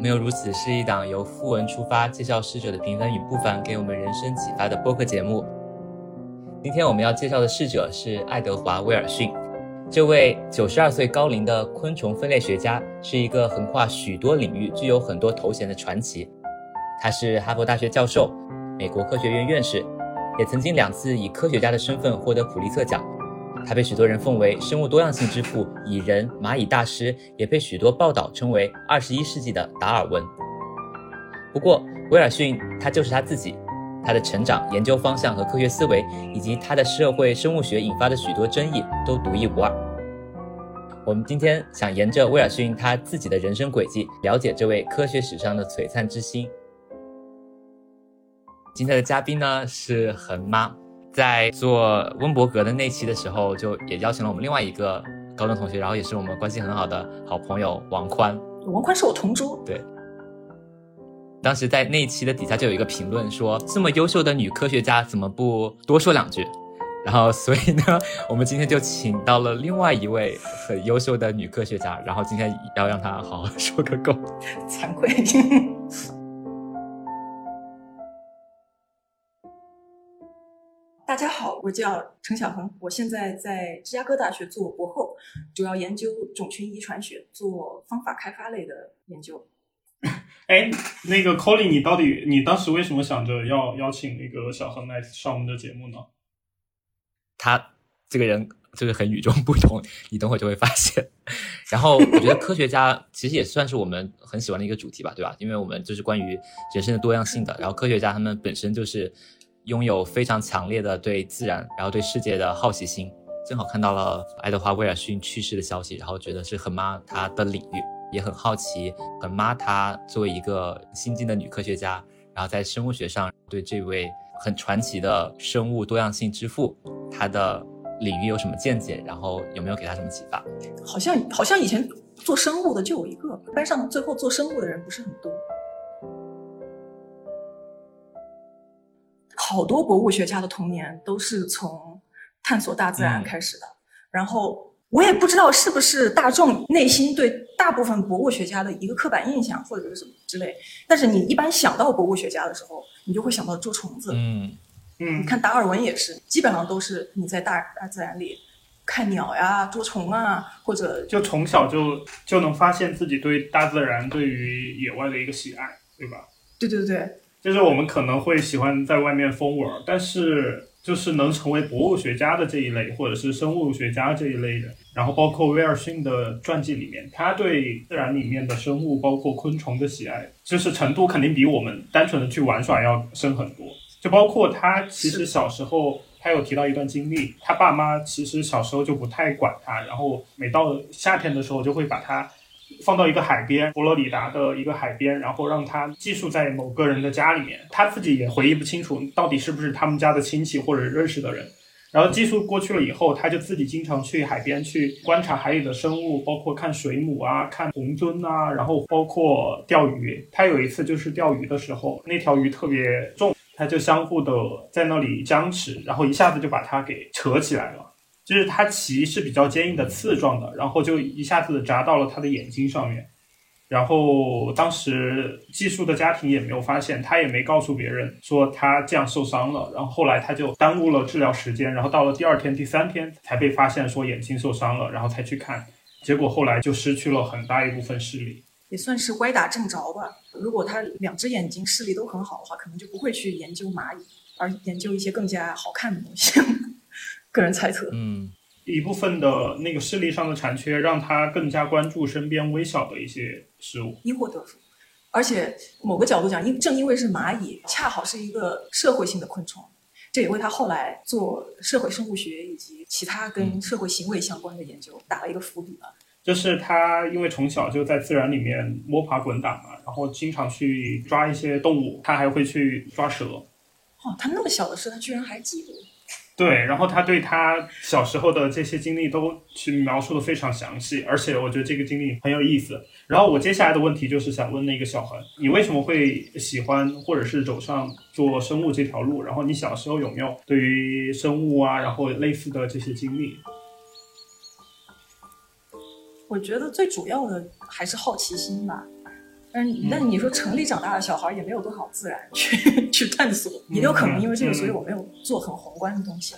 没有如此是一档由讣文出发，介绍逝者的平凡与不凡，给我们人生启发的播客节目。今天我们要介绍的逝者是爱德华·威尔逊。这位92岁高龄的昆虫分类学家是一个横跨许多领域，具有很多头衔的传奇。他是哈佛大学教授，美国科学院院士，也曾经2次以科学家的身份获得普利策奖。他被许多人奉为生物多样性之父、蚁人、蚂蚁大师，也被许多报道称为21世纪的达尔文。不过威尔逊他就是他自己，他的成长、研究方向和科学思维，以及他的社会生物学引发的许多争议都独一无二。我们今天想沿着威尔逊他自己的人生轨迹，了解这位科学史上的璀璨之星。今天的嘉宾呢是恒妈，在做温伯格的那期的时候，就也邀请了我们另外一个高中同学，然后也是我们关系很好的好朋友王宽。王宽是我同桌。对。当时在那一期的底下就有一个评论说，这么优秀的女科学家怎么不多说两句？然后所以呢，我们今天就请到了另外一位很优秀的女科学家，然后今天要让她好好说个够。惭愧。大家好，我叫程小恒，我现在在芝加哥大学做博后，主要研究种群遗传学，做方法开发类的研究。哎，那个 Colin， 你当时为什么想着要邀请那个小恒来上我们的节目呢？他这个人就是很与众不同，你等会就会发现。然后我觉得科学家其实也算是我们很喜欢的一个主题吧，对吧？因为我们就是关于人生的多样性的，然后科学家他们本身就是拥有非常强烈的对自然然后对世界的好奇心。正好看到了爱德华·威尔逊去世的消息，然后觉得是恒妈她的领域，也很好奇恒妈她作为一个新进的女科学家，然后在生物学上对这位很传奇的生物多样性之父她的领域有什么见解，然后有没有给她什么启发。好像以前做生物的就有一个，班上最后做生物的人不是很多。好多博物学家的童年都是从探索大自然开始的，然后我也不知道是不是大众内心对大部分博物学家的一个刻板印象或者是什么之类，但是你一般想到博物学家的时候，你就会想到捉虫子。你看达尔文也是，基本上都是你在大自然里看鸟呀、捉虫啊，或者就从小就能发现自己对大自然、对于野外的一个喜爱，对吧？对对对。就是我们可能会喜欢在外面疯玩，但是就是能成为博物学家的这一类或者是生物学家这一类的，然后包括威尔逊的传记里面，他对自然里面的生物包括昆虫的喜爱，就是程度肯定比我们单纯的去玩耍要深很多。就包括他其实小时候他有提到一段经历，他爸妈其实小时候就不太管他，然后每到夏天的时候就会把他放到一个海边，佛罗里达的一个海边，然后让他寄宿在某个人的家里面，他自己也回忆不清楚到底是不是他们家的亲戚或者认识的人。然后寄宿过去了以后，他就自己经常去海边去观察海里的生物，包括看水母啊、看虹鳟啊，然后包括钓鱼。他有一次就是钓鱼的时候，那条鱼特别重，他就相互的在那里僵持，然后一下子就把它给扯起来了。就是它鳍是比较坚硬的刺状的，然后就一下子扎到了他的眼睛上面，然后当时寄宿的家庭也没有发现，他也没告诉别人说他这样受伤了，然后后来他就耽误了治疗时间，然后到了第2天、第3天才被发现说眼睛受伤了，然后才去看，结果后来就失去了很大一部分视力，也算是歪打正着吧。如果他两只眼睛视力都很好的话，可能就不会去研究蚂蚁，而研究一些更加好看的东西。个人猜测，一部分的那个视力上的残缺让他更加关注身边微小的一些事物，因祸得福。而且某个角度讲，正因为是蚂蚁，恰好是一个社会性的昆虫，这也为他后来做社会生物学以及其他跟社会行为相关的研究打了一个伏笔了。就是他因为从小就在自然里面摸爬滚打嘛，然后经常去抓一些动物，他还会去抓蛇。哦，他那么小的事，他居然还记得。对，然后他对他小时候的这些经历都去描述的非常详细，而且我觉得这个经历很有意思。然后我接下来的问题就是想问那个小恒，你为什么会喜欢或者是走上做生物这条路？然后你小时候有没有对于生物啊，然后类似的这些经历？我觉得最主要的还是好奇心吧，但是那你说城里长大的小孩也没有多少自然去探索，也有可能因为这个，所以我没有做很宏观的东西。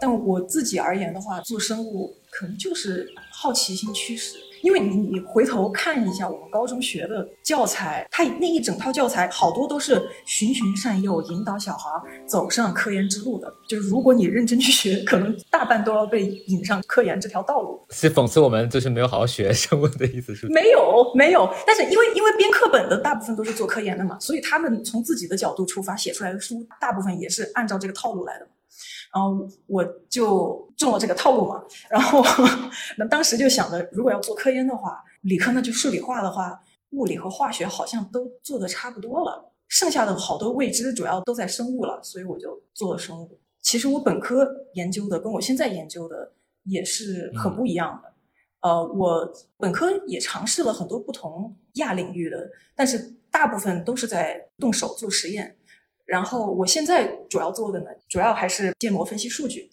但我自己而言的话，做生物可能就是好奇心驱使，因为你回头看一下我们高中学的教材，它那一整套教材好多都是循循善诱引导小孩走上科研之路的，就是如果你认真去学，可能大半都要被引上科研这条道路。是讽刺我们就是没有好好学生物的意思是？没有，但是因为编课本的大部分都是做科研的嘛，所以他们从自己的角度出发写出来的书大部分也是按照这个套路来的嘛。然后我就中了这个套路嘛，然后那当时就想着，如果要做科研的话，理科那就数理化的话，物理和化学好像都做的差不多了，剩下的好多未知主要都在生物了，所以我就做了生物。其实我本科研究的跟我现在研究的也是很不一样的。我本科也尝试了很多不同亚领域的，但是大部分都是在动手做实验。然后我现在主要做的呢，主要还是建模分析数据。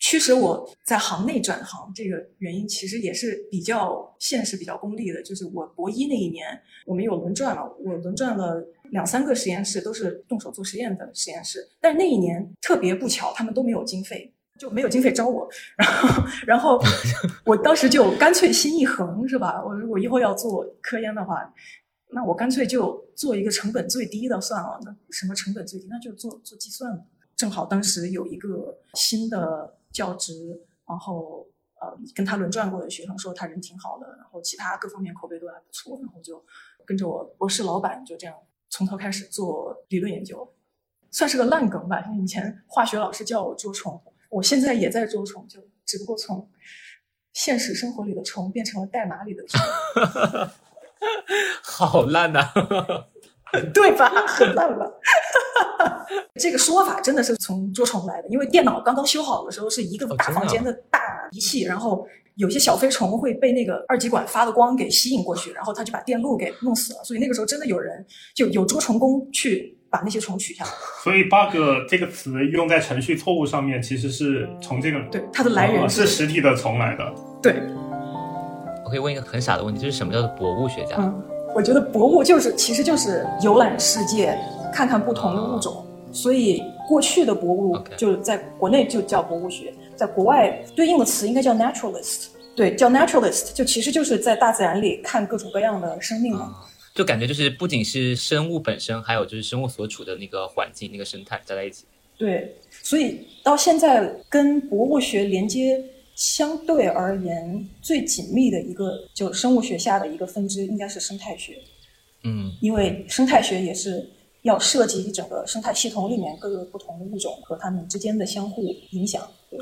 驱使我在行内转行这个原因其实也是比较现实比较功利的，就是我博一那一年我们有轮转了，我轮转了2-3个实验室，都是动手做实验的实验室，但是那一年特别不巧他们都没有经费，就没有经费招我，然后我当时就干脆心一横，是吧，我如果以后要做科研的话，那我干脆就做一个成本最低的算了。那什么成本最低？那就做计算了。正好当时有一个新的教职，然后跟他轮转过的学生说他人挺好的，然后其他各方面口碑都还不错，然后就跟着我博士老板就这样从头开始做理论研究，算是个烂梗吧。以前化学老师叫我捉虫，我现在也在捉虫，就只不过从现实生活里的虫变成了代码里的虫。好烂啊对吧，很烂吧这个说法真的是从捉虫来的，因为电脑刚刚修好的时候是一个大房间的大仪器，然后有些小飞虫会被那个二极管发的光给吸引过去，然后他就把电路给弄死了，所以那个时候真的有人就有捉虫工去把那些虫取下来。所以 bug 这个词用在程序错误上面其实是从这个，对，它的来源是实体的虫来的。对，我可以问一个很傻的问题，就是什么叫做博物学家？我觉得博物其实就是游览世界，看看不同的物种。所以过去的博物就在国内就叫博物学，在国外对应的词应该叫 naturalist。对，叫 naturalist， 就其实就是在大自然里看各种各样的生命嘛。就感觉就是不仅是生物本身，还有就是生物所处的那个环境、那个生态加在一起。对，所以到现在跟博物学连接。相对而言最紧密的一个就生物学下的一个分支应该是生态学。因为生态学也是要涉及整个生态系统里面各个不同的物种和它们之间的相互影响。对，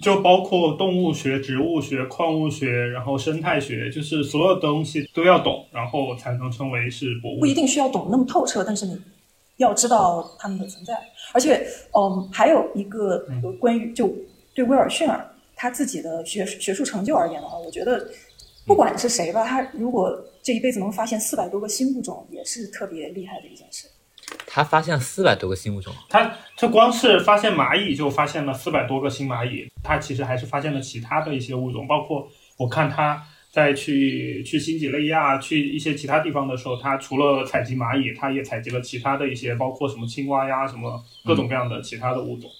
就包括动物学、植物学、矿物学，然后生态学，就是所有东西都要懂，然后才能称为是博物。不一定需要懂那么透彻，但是你要知道它们的存在。而且还有一个关于就对威尔逊尔他自己的学术成就而言的话，我觉得不管是谁吧，他如果这一辈子能发现400多个新物种，也是特别厉害的一件事。他发现了400多个新物种，他光是发现蚂蚁就发现了400多个新蚂蚁，他其实还是发现了其他的一些物种，包括我看他在去新几内亚、去一些其他地方的时候，他除了采集蚂蚁，他也采集了其他的一些，包括什么青蛙呀、什么各种各样的其他的物种。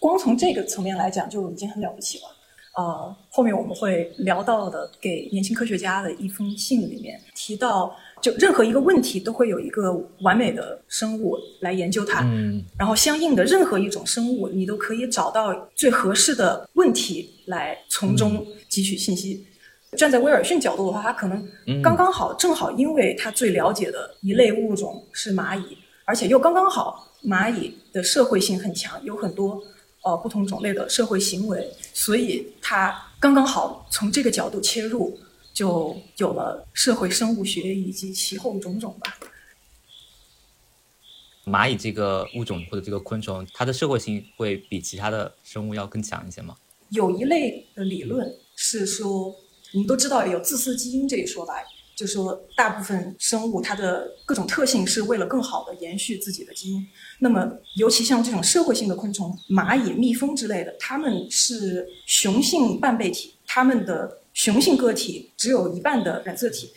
光从这个层面来讲就已经很了不起了。后面我们会聊到的给年轻科学家的一封信里面提到，就任何一个问题都会有一个完美的生物来研究它，然后相应的任何一种生物你都可以找到最合适的问题来从中汲取信息。站在威尔逊角度的话，他可能刚刚好，正好因为他最了解的一类物种是蚂蚁，而且又刚刚好蚂蚁的社会性很强，有很多不同种类的社会行为，所以它刚刚好从这个角度切入，就有了社会生物学以及其后种种吧。蚂蚁这个物种或者这个昆虫，它的社会性会比其他的生物要更强一些吗？有一类的理论是说，我们都知道有自私基因这一说来，就说大部分生物它的各种特性是为了更好的延续自己的基因。那么尤其像这种社会性的昆虫，蚂蚁、蜜蜂之类的，它们是雄性半倍体，它们的雄性个体只有一半的染色体，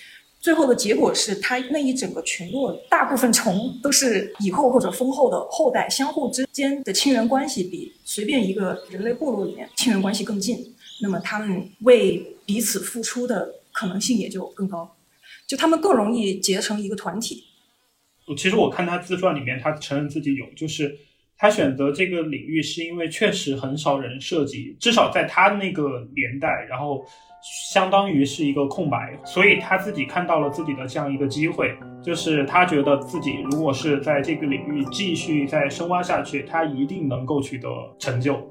最后的结果是它那一整个群落大部分虫都是蚁后或者蜂后的后代，相互之间的亲缘关系比随便一个人类部落里面亲缘关系更近，那么他们为彼此付出的可能性也就更高，就他们更容易结成一个团体。其实我看他自传里面他承认自己有，就是他选择这个领域是因为确实很少人涉及，至少在他那个年代，然后相当于是一个空白，所以他自己看到了自己的这样一个机会，就是他觉得自己如果是在这个领域继续再深挖下去，他一定能够取得成就。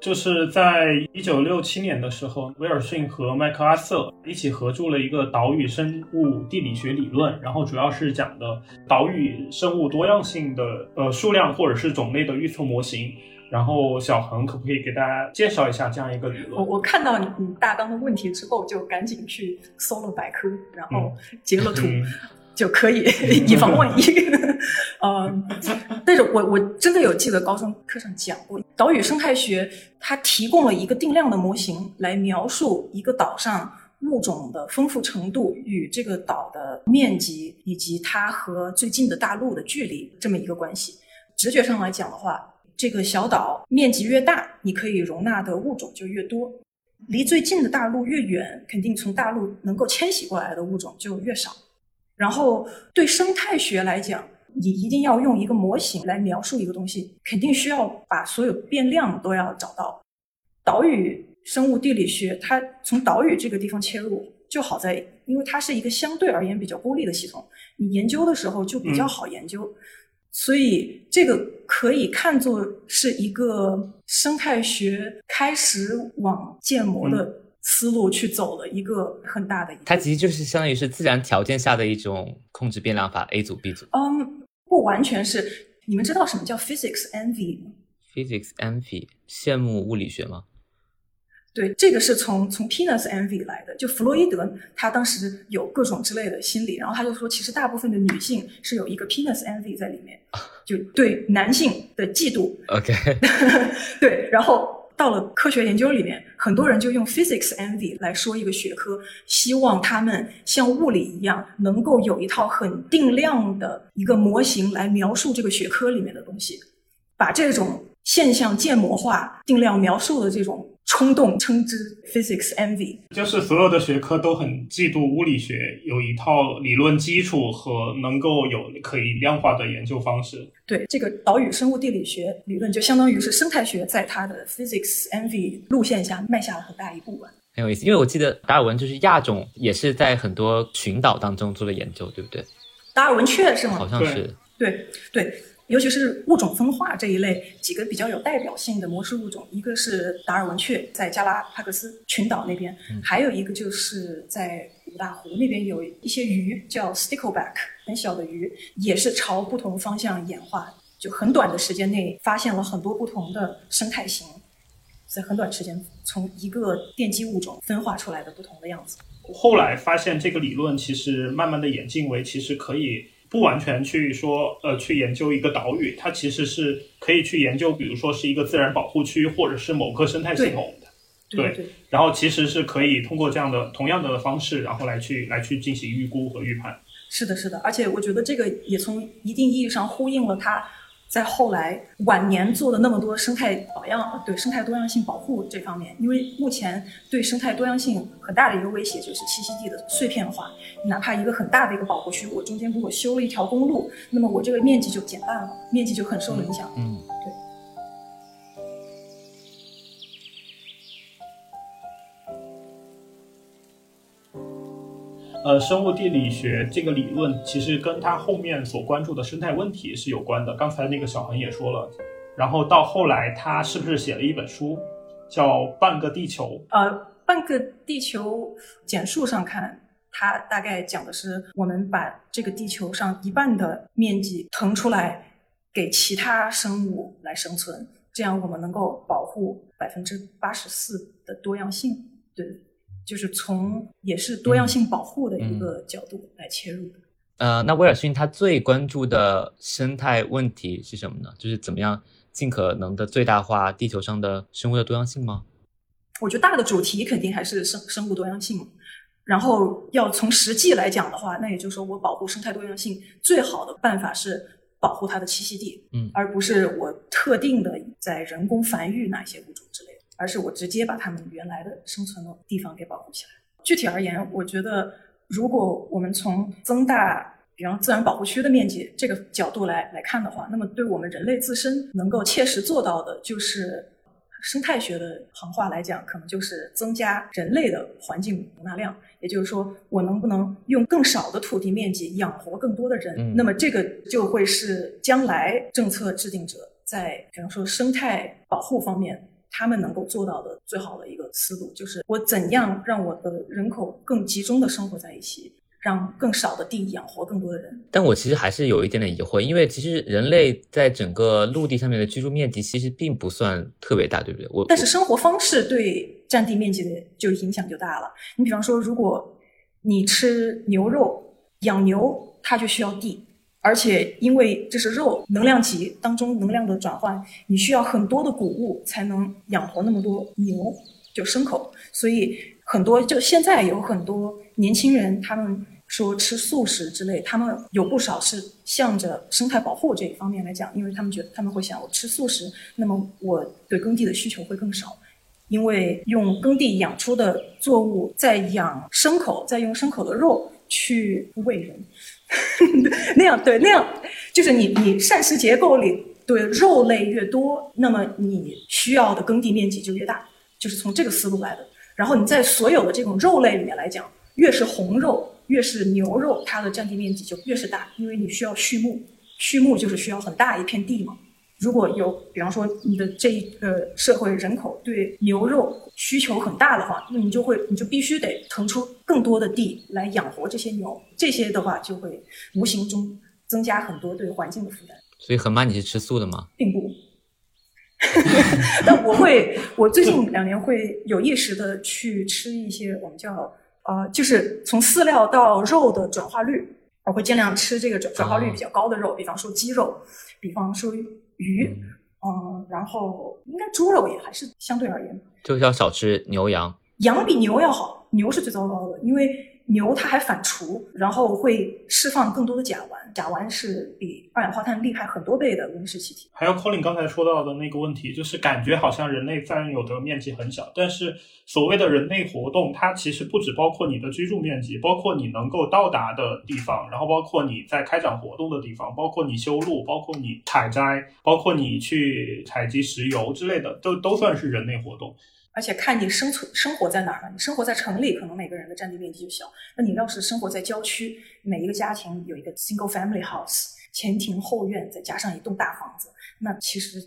就是在1967年的时候，威尔逊和麦克阿瑟一起合著了一个岛屿生物地理学理论，然后主要是讲的岛屿生物多样性的数量或者是种类的预测模型。然后小恒可不可以给大家介绍一下这样一个理论？我看到你大纲的问题之后，就赶紧去搜了百科，然后截了图。就可以以防万一但是我真的有记得高中课上讲过，岛屿生态学它提供了一个定量的模型来描述一个岛上物种的丰富程度与这个岛的面积以及它和最近的大陆的距离这么一个关系。直觉上来讲的话，这个小岛面积越大，你可以容纳的物种就越多，离最近的大陆越远，肯定从大陆能够迁徙过来的物种就越少。然后对生态学来讲，你一定要用一个模型来描述一个东西，肯定需要把所有变量都要找到。岛屿生物地理学它从岛屿这个地方切入，就好在因为它是一个相对而言比较孤立的系统，你研究的时候就比较好研究，所以这个可以看作是一个生态学开始往建模的思路去走了一个很大的一个，它其实就是相当于是自然条件下的一种控制变量法 A 组 B 组。不完全是。你们知道什么叫 Physics Envy 吗？ Physics Envy 羡慕物理学吗？对，这个是从 Penis Envy 来的，就弗洛伊德他当时有各种之类的心理，然后他就说其实大部分的女性是有一个 Penis Envy 在里面，就对男性的嫉妒。OK 对，然后到了科学研究里面，很多人就用 Physics Envy 来说一个学科，希望他们像物理一样能够有一套很定量的一个模型来描述这个学科里面的东西，把这种现象建模化定量描述的这种冲动称之 Physics Envy。 就是所有的学科都很嫉妒物理学有一套理论基础和能够有可以量化的研究方式。对，这个岛屿生物地理学理论就相当于是生态学在它的 Physics Envy 路线下迈下了很大一步吧。很有意思，因为我记得达尔文就是亚种也是在很多群岛当中做了研究，对不对？达尔文雀是吗？好像是。对，尤其是物种分化这一类几个比较有代表性的模式物种，一个是达尔文雀在加拉帕戈斯群岛那边，还有一个就是在五大湖那边有一些鱼叫 stickleback， 很小的鱼也是朝不同方向演化，就很短的时间内发现了很多不同的生态型，在很短时间从一个奠基物种分化出来的不同的样子。后来发现这个理论其实慢慢的演进为其实可以不完全去说去研究一个岛屿，它其实是可以去研究比如说是一个自然保护区或者是某个生态系统的。 对，然后其实是可以通过这样的同样的方式然后来去进行预估和预判。是的，而且我觉得这个也从一定意义上呼应了它在后来晚年做的那么多生态多样性保护这方面，因为目前对生态多样性很大的一个威胁就是栖息地的碎片化，哪怕一个很大的一个保护区，我中间如果修了一条公路，那么我这个面积就减半了，面积就很受影响。对。生物地理学这个理论其实跟它后面所关注的生态问题是有关的，刚才那个小恒也说了，然后到后来他是不是写了一本书叫《半个地球》？半个地球简述上看，它大概讲的是我们把这个地球上一半的面积腾出来给其他生物来生存，这样我们能够保护84%的多样性。对，就是从也是多样性保护的一个角度来切入的。那威尔逊他最关注的生态问题是什么呢？就是怎么样尽可能的最大化地球上的生物的多样性吗？我觉得大的主题肯定还是生物多样性，然后要从实际来讲的话，那也就是说我保护生态多样性最好的办法是保护它的栖息地，而不是我特定的在人工繁育哪些物种之类的，而是我直接把它们原来的生存的地方给保护起来。具体而言，我觉得如果我们从增大比方自然保护区的面积这个角度来看的话，那么对我们人类自身能够切实做到的，就是生态学的行话来讲，可能就是增加人类的环境容纳量，也就是说我能不能用更少的土地面积养活更多的人，那么这个就会是将来政策制定者在比方说生态保护方面他们能够做到的最好的一个思路，就是我怎样让我的人口更集中的生活在一起，让更少的地养活更多的人。但我其实还是有一点点疑惑，因为其实人类在整个陆地上面的居住面积其实并不算特别大，对不对？但是生活方式对占地面积的就影响就大了。你比方说如果你吃牛肉，养牛它就需要地，而且因为这是肉，能量级当中能量的转换，你需要很多的谷物才能养活那么多牛就牲口，所以很多就现在有很多年轻人他们说吃素食之类，他们有不少是向着生态保护这一方面来讲，因为他们觉得他们会想，我吃素食，那么我对耕地的需求会更少，因为用耕地养出的作物再养牲口，再用牲口的肉去喂人那样对，那样就是你膳食结构里对肉类越多，那么你需要的耕地面积就越大，就是从这个思路来的。然后你在所有的这种肉类里面来讲，越是红肉越是牛肉，它的占地面积就越是大，因为你需要畜牧，畜牧就是需要很大一片地嘛。如果有比方说你的这一个社会人口对牛肉需求很大的话，那你就必须得腾出更多的地来养活这些牛，这些的话就会无形中增加很多对环境的负担。所以很慢，你是吃素的吗？并不但我最近2年会有意识的去吃一些我们叫就是从饲料到肉的转化率，我会尽量吃这个转化率比较高的肉，比方说鸡肉，比方说鱼，然后应该猪肉也还是相对而言，就是要少吃牛羊。羊比牛要好，牛是最糟糕的，因为牛它还反刍，然后会释放更多的甲烷，甲烷是比二氧化碳厉害很多倍的温室气体。还有 Colin 刚才说到的那个问题，就是感觉好像人类占有的面积很小，但是所谓的人类活动，它其实不只包括你的居住面积，包括你能够到达的地方，然后包括你在开展活动的地方，包括你修路，包括你采摘，包括你去采集石油之类的，都算是人类活动。而且看你生活在哪儿了，你生活在城里可能每个人的占地面积就小，那你要是生活在郊区，每一个家庭有一个 single family house， 前庭后院再加上一栋大房子，那其实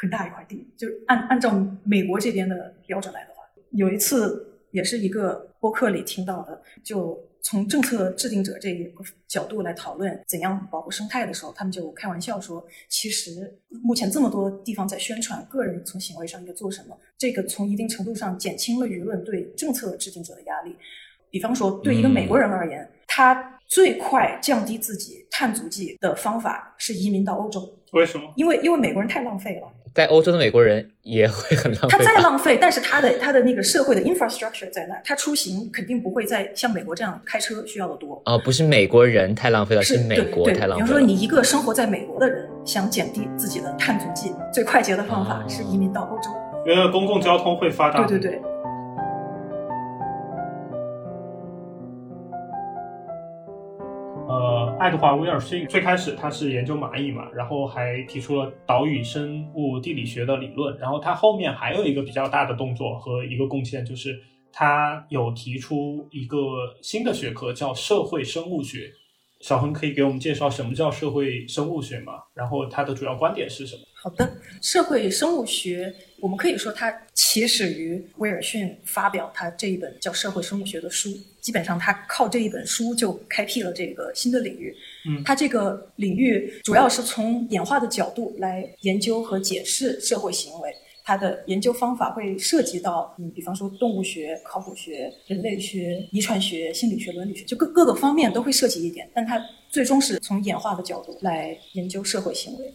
很大一块地，就按照美国这边的标准来的话。有一次也是一个播客里听到的，就从政策制定者这个角度来讨论怎样保护生态的时候，他们就开玩笑说，其实目前这么多地方在宣传个人从行为上应该做什么，这个从一定程度上减轻了舆论对政策制定者的压力。比方说对一个美国人而言，他最快降低自己碳足迹的方法是移民到欧洲。为什么？因为美国人太浪费了。在欧洲的美国人也会很浪费，他再浪费，但是他的那个社会的 infrastructure 在那，他出行肯定不会再像美国这样开车需要的多。不是美国人太浪费了， 是美国太浪费了。比如说你一个生活在美国的人想减低自己的碳足迹，最快捷的方法是移民到欧洲。原来公共交通会发达。对对对。爱德华·威尔逊最开始他是研究蚂蚁嘛，然后还提出了岛屿生物地理学的理论，然后他后面还有一个比较大的动作和一个贡献，就是他有提出一个新的学科叫社会生物学。小恒可以给我们介绍什么叫社会生物学吗？然后它的主要观点是什么？好的，社会生物学我们可以说它起始于威尔逊发表他这一本叫《社会生物学》的书，基本上他靠这一本书就开辟了这个新的领域。他这个领域主要是从演化的角度来研究和解释社会行为，它的研究方法会涉及到比方说动物学、考古学、人类学、遗传学、心理学、伦理学，就各个方面都会涉及一点，但它最终是从演化的角度来研究社会行为。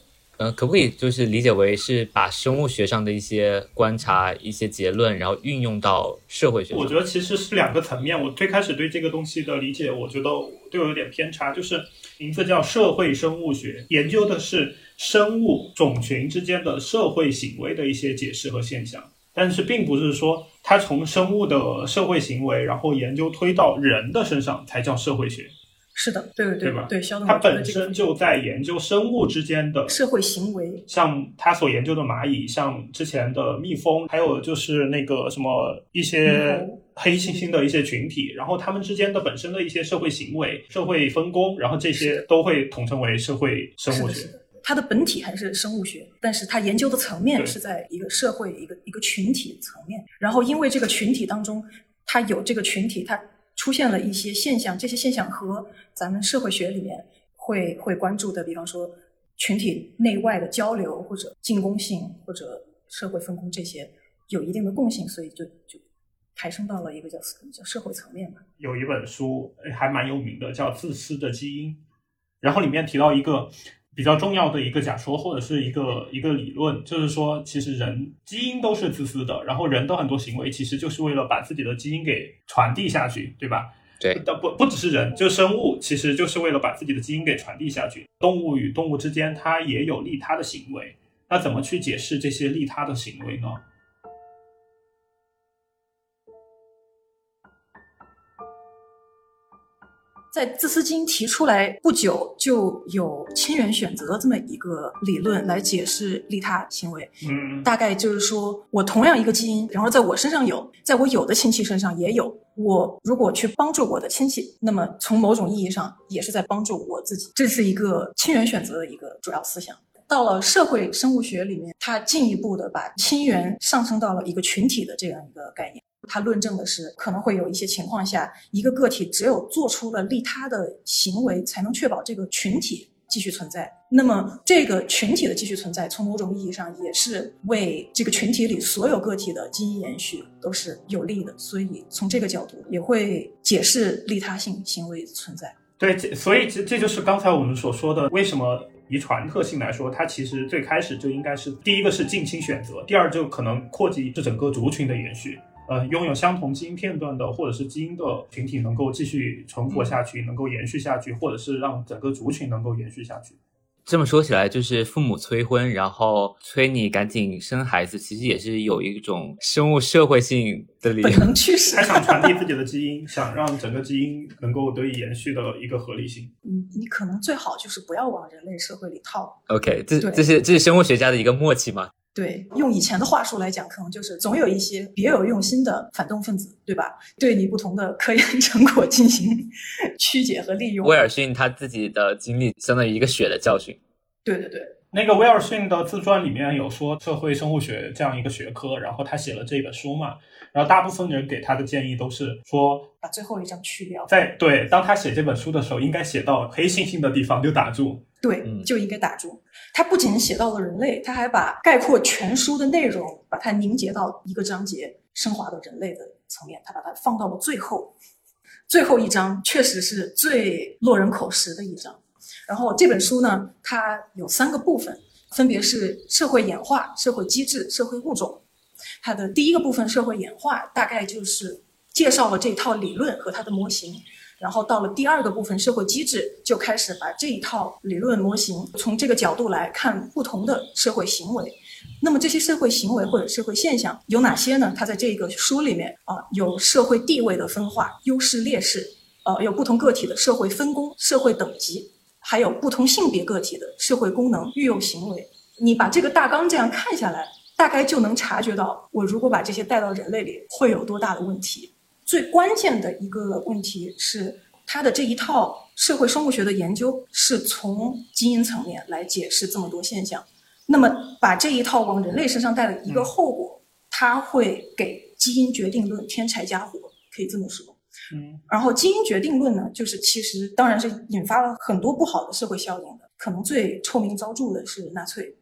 可不可以就是理解为是把生物学上的一些观察、一些结论，然后运用到社会学上？我觉得其实是两个层面。我最开始对这个东西的理解，我觉得对我有点偏差，就是名字叫社会生物学，研究的是生物种群之间的社会行为的一些解释和现象，但是并不是说它从生物的社会行为，然后研究推到人的身上才叫社会学。是的，对对对，对吧？对，肖总，他本身就在研究生物之间的社会行为，像他所研究的蚂蚁，像之前的蜜蜂，还有就是那个什么一些黑猩猩的一些群体，然后他们之间的本身的一些社会行为、社会分工，然后这些都会统称为社会生物学。它的本体还是生物学，但是它研究的层面是在一个社会、一个群体层面。然后因为这个群体当中，它有这个群体，它出现了一些现象，这些现象和咱们社会学里面会关注的，比方说群体内外的交流，或者进攻性，或者社会分工，这些有一定的共性，所以就抬升到了一个叫社会层面吧。有一本书还蛮有名的，叫《自私的基因》，然后里面提到一个比较重要的一个假说，或者是一个理论，就是说其实人基因都是自私的，然后人的很多行为其实就是为了把自己的基因给传递下去，对吧？对，不只是人，就生物其实就是为了把自己的基因给传递下去，动物与动物之间它也有利他的行为，那怎么去解释这些利他的行为呢？在自私基因提出来不久，就有亲缘选择这么一个理论来解释利他行为。大概就是说，我同样一个基因，然后在我身上有，在我有的亲戚身上也有，我如果去帮助我的亲戚，那么从某种意义上也是在帮助我自己。这是一个亲缘选择的一个主要思想。到了社会生物学里面，它进一步的把亲缘上升到了一个群体的这样一个概念。他论证的是，可能会有一些情况下，一个个体只有做出了利他的行为，才能确保这个群体继续存在。那么这个群体的继续存在，从某种意义上也是为这个群体里所有个体的基因延续都是有利的，所以从这个角度也会解释利他性行为存在。对，所以这就是刚才我们所说的，为什么遗传特性来说，它其实最开始就应该是，第一个是近亲选择，第二就可能扩及这整个族群的延续。拥有相同基因片段的或者是基因的群体能够继续存活下去，能够延续下去，或者是让整个族群能够延续下去。这么说起来，就是父母催婚，然后催你赶紧生孩子，其实也是有一种生物社会性的理由，本能驱使，他想传递自己的基因，想让整个基因能够得以延续的一个合理性。你可能最好就是不要往人类社会里套。OK， 这是生物学家的一个默契吗？对，用以前的话术来讲，可能就是总有一些别有用心的反动分子，对吧？对你不同的科研成果进行曲解和利用。威尔逊他自己的经历相当于一个血的教训。对对对，那个威尔逊的自传里面有说社会生物学这样一个学科，然后他写了这本书嘛，然后大部分人给他的建议都是说把最后一张去掉。对，当他写这本书的时候，应该写到黑猩猩的地方就打住。对，就应该打住。他不仅写到了人类，他还把概括全书的内容把它凝结到一个章节，升华到人类的层面，他把它放到了最后。最后一章确实是最落人口实的一章。然后这本书呢，它有三个部分，分别是社会演化、社会机制、社会物种。它的第一个部分社会演化，大概就是介绍了这套理论和它的模型。然后到了第二个部分社会机制，就开始把这一套理论模型从这个角度来看不同的社会行为。那么这些社会行为或者社会现象有哪些呢？它在这个书里面有社会地位的分化、优势劣势，有不同个体的社会分工、社会等级，还有不同性别个体的社会功能、育幼行为。你把这个大纲这样看下来，大概就能察觉到，我如果把这些带到人类里会有多大的问题。最关键的一个问题是，他的这一套社会生物学的研究是从基因层面来解释这么多现象，那么把这一套往人类身上带的一个后果，它会给基因决定论添柴加火，可以这么说。然后基因决定论呢，就是其实当然是引发了很多不好的社会效应的，可能最臭名昭著的是纳粹。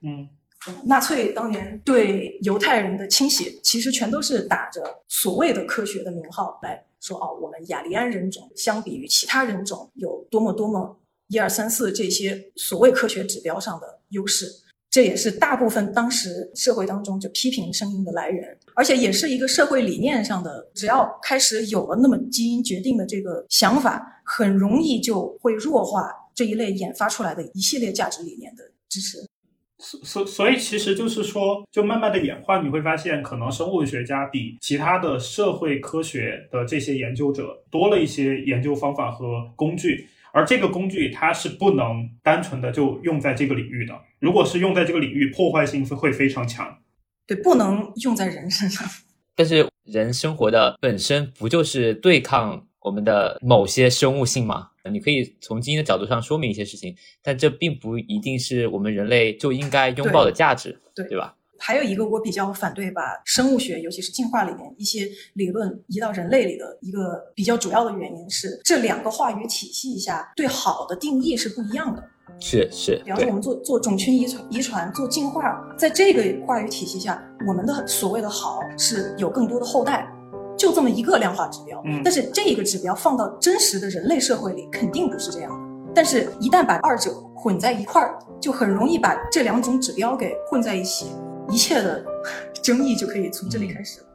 纳粹当年对犹太人的清洗，其实全都是打着所谓的科学的名号来说，哦，我们雅利安人种相比于其他人种有多么多么1、2、3、4这些所谓科学指标上的优势。这也是大部分当时社会当中就批评声音的来源，而且也是一个社会理念上的，只要开始有了那么基因决定的这个想法，很容易就会弱化这一类研发出来的一系列价值理念的支持。所以其实就是说，就慢慢的演化，你会发现可能生物学家比其他的社会科学的这些研究者多了一些研究方法和工具，而这个工具它是不能单纯的就用在这个领域的，如果是用在这个领域，破坏性会非常强。对，不能用在人身上。但是人生活的本身不就是对抗我们的某些生物性吗？你可以从基因的角度上说明一些事情，但这并不一定是我们人类就应该拥抱的价值， 对吧？还有一个我比较反对把生物学，尤其是进化里面一些理论移到人类里的一个比较主要的原因是，这两个话语体系下对好的定义是不一样的。是，比方说我们做种群遗传做进化，在这个话语体系下，我们的所谓的好是有更多的后代，就这么一个量化指标，但是这个指标放到真实的人类社会里肯定不是这样的。但是一旦把二者混在一块儿，就很容易把这两种指标给混在一起，一切的争议就可以从这里开始了。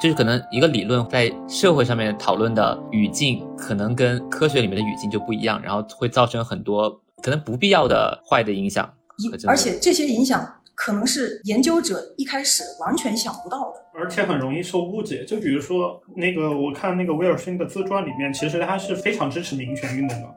就是可能一个理论在社会上面讨论的语境可能跟科学里面的语境就不一样，然后会造成很多可能不必要的坏的影响，而且这些影响可能是研究者一开始完全想不到的，而且很容易受误解。就比如说那个，我看那个威尔逊的自传里面，其实他是非常支持民权运动的。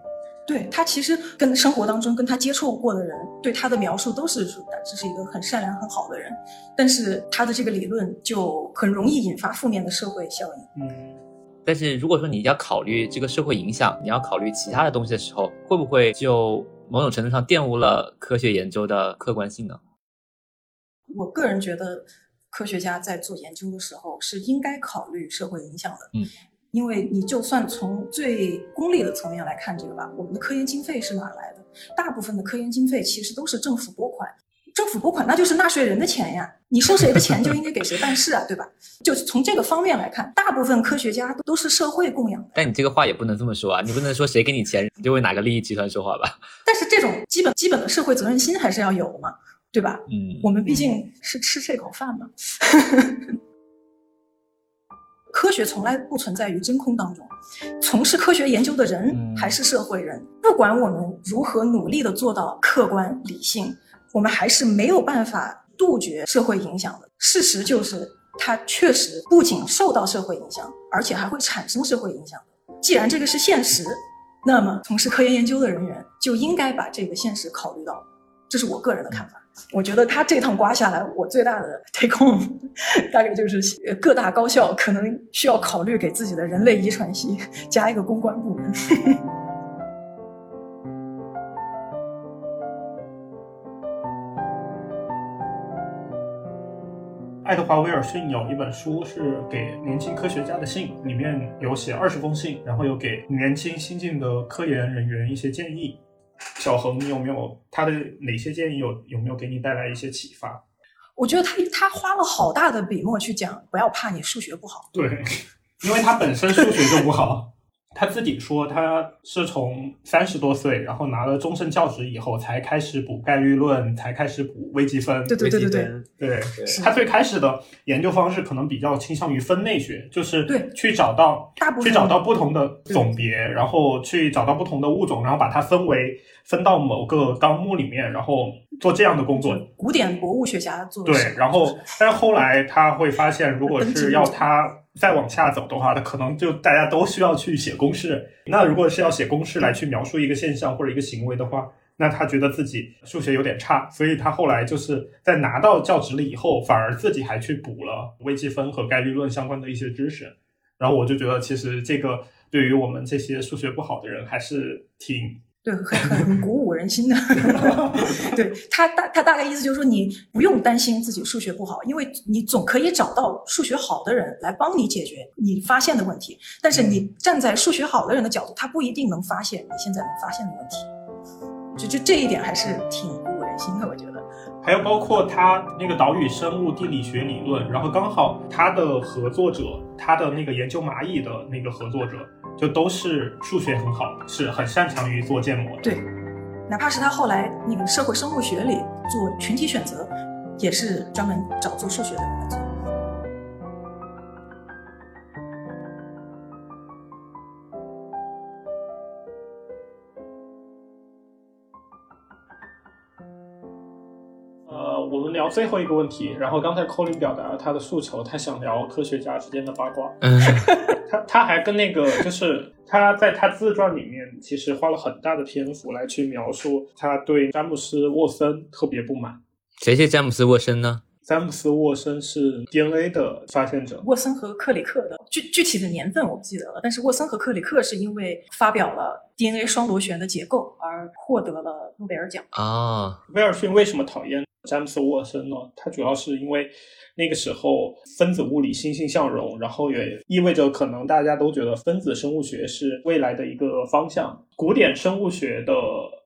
对，他其实跟生活当中跟他接触过的人对他的描述都是这是一个很善良很好的人，但是他的这个理论就很容易引发负面的社会效应。但是如果说你要考虑这个社会影响，你要考虑其他的东西的时候，会不会就某种程度上玷污了科学研究的客观性呢？我个人觉得科学家在做研究的时候是应该考虑社会影响的，因为你就算从最功利的层面来看这个吧，我们的科研经费是哪来的？大部分的科研经费其实都是政府拨款，政府拨款那就是纳税人的钱呀，你收谁的钱就应该给谁办事啊，对吧？就是从这个方面来看，大部分科学家都是社会供养的。但你这个话也不能这么说啊，你不能说谁给你钱就为哪个利益集团说话吧？但是这种基本的社会责任心还是要有的嘛，对吧？我们毕竟是吃这口饭嘛。科学从来不存在于真空当中，从事科学研究的人还是社会人，不管我们如何努力的做到客观理性，我们还是没有办法杜绝社会影响的。事实就是它确实不仅受到社会影响，而且还会产生社会影响。既然这个是现实，那么从事科研研究的人员就应该把这个现实考虑到，这是我个人的看法。我觉得他这趟刮下来，我最大的 take home 大概就是各大高校可能需要考虑给自己的人类遗传系加一个公关部门。爱德华·威尔逊有一本书是给年轻科学家的信，里面有写20封信，然后有给年轻新进的科研人员一些建议。小恒，你有没有他的哪些建议有没有给你带来一些启发？我觉得他花了好大的笔墨去讲，不要怕你数学不好。对，因为他本身数学就不好，他自己说他是从30多岁，然后拿了终身教职以后，才开始补概率论，才开始补微积分。对，他最开始的研究方式可能比较倾向于分类学，就是去找到不同的总别，然后去找到不同的物种，然后把它分到某个纲目里面，然后做这样的工作。古典博物学家做的。对，然后但是后来他会发现，如果是要他再往下走的话，那可能就大家都需要去写公式。那如果是要写公式来去描述一个现象或者一个行为的话，那他觉得自己数学有点差，所以他后来就是在拿到教职了以后，反而自己还去补了微积分和概率论相关的一些知识。然后我就觉得其实这个对于我们这些数学不好的人还是挺对，很鼓舞人心的。对，他大概意思就是说，你不用担心自己数学不好，因为你总可以找到数学好的人来帮你解决你发现的问题。但是你站在数学好的人的角度，他不一定能发现你现在能发现的问题。就这一点还是挺鼓舞人心的。人心的，我觉得。还有包括他那个岛屿生物地理学理论，然后刚好他的合作者，他的那个研究蚂蚁的那个合作者，就都是数学很好，是很擅长于做建模的。对，哪怕是他后来那个社会生物学里做群体选择，也是专门找做数学的人来做。我们聊最后一个问题，然后刚才 Colin 表达了他的诉求，他想聊科学家之间的八卦。他还跟那个就是他在他自传里面其实花了很大的篇幅来去描述他对詹姆斯沃森特别不满。谁是詹姆斯沃森呢？詹姆斯沃森是 DNA 的发现者，沃森和克里克的 具体的年份我不记得了，但是沃森和克里克是因为发表了 DNA 双螺旋的结构而获得了诺贝尔奖。威尔逊为什么讨厌詹姆斯沃森呢？他主要是因为那个时候分子物理欣欣向荣，然后也意味着可能大家都觉得分子生物学是未来的一个方向。古典生物学的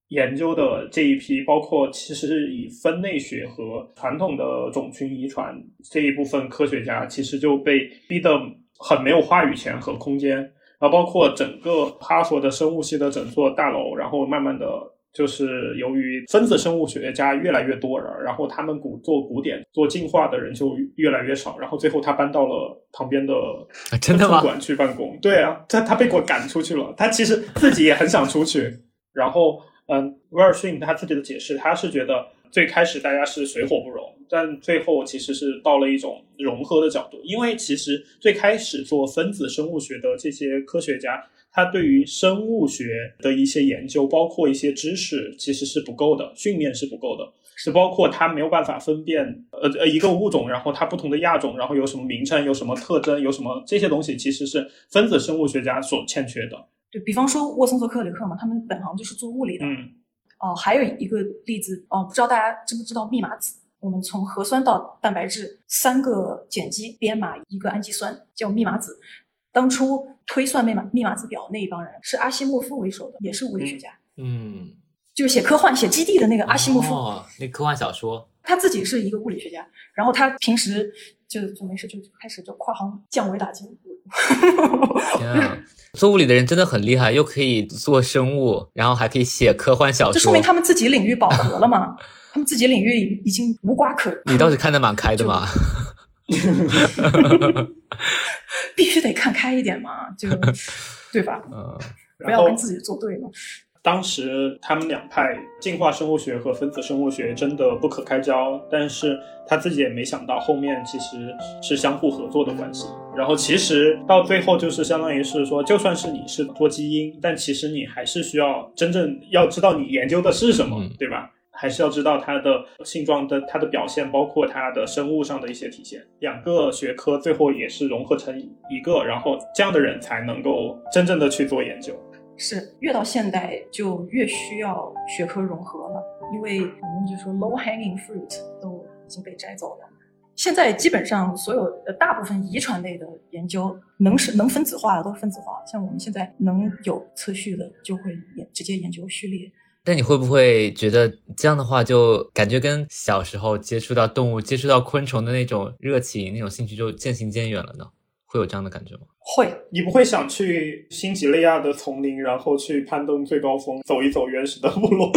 研究的这一批，包括其实是以分类学和传统的种群遗传这一部分科学家，其实就被逼得很没有话语权和空间，然后包括整个哈佛的生物系的整座大楼，然后慢慢的就是由于分子生物学家越来越多了，然后他们做古典做进化的人就越来越少，然后最后他搬到了旁边的图书馆去办公。对啊，他被我赶出去了，他其实自己也很想出去。然后威尔逊他自己的解释，他是觉得最开始大家是水火不容，但最后其实是到了一种融合的角度。因为其实最开始做分子生物学的这些科学家，他对于生物学的一些研究，包括一些知识其实是不够的，训练是不够的，是包括他没有办法分辨一个物种，然后它不同的亚种，然后有什么名称，有什么特征，有什么这些东西，其实是分子生物学家所欠缺的。对，比方说沃森和克里克嘛，他们本行就是做物理的。还有一个例子，不知道大家知不知道密码子？我们从核酸到蛋白质，三个碱基编码一个氨基酸，叫密码子。当初推算密码子表那一帮人是阿西莫夫为首的，也是物理学家。就是写科幻、写基地的那个阿西莫夫，那科幻小说。他自己是一个物理学家，然后他平时就没事就开始就跨行降维打击。做物理的人真的很厉害，又可以做生物，然后还可以写科幻小说，这说明他们自己领域饱和了嘛？他们自己领域已经无瓜可。你倒是看得蛮开的嘛。必须得看开一点嘛，就对吧？不要跟自己作对嘛。当时他们两派进化生物学和分子生物学真的不可开交，但是他自己也没想到后面其实是相互合作的关系。然后其实到最后就是相当于是说，就算是你是做基因，但其实你还是需要真正要知道你研究的是什么，对吧？还是要知道它的性状的它的表现，包括它的生物上的一些体现。两个学科最后也是融合成一个，然后这样的人才能够真正的去做研究。是，越到现代就越需要学科融合了，因为我们就说 low hanging fruit 都已经被摘走了。现在基本上所有大部分遗传类的研究能分子化的都分子化，像我们现在能有测序的就会直接研究序列。但你会不会觉得这样的话就感觉跟小时候接触到动物接触到昆虫的那种热情那种兴趣就渐行渐远了呢？会有这样的感觉吗？会。你不会想去新几内亚的丛林，然后去攀登最高峰，走一走原始的部落？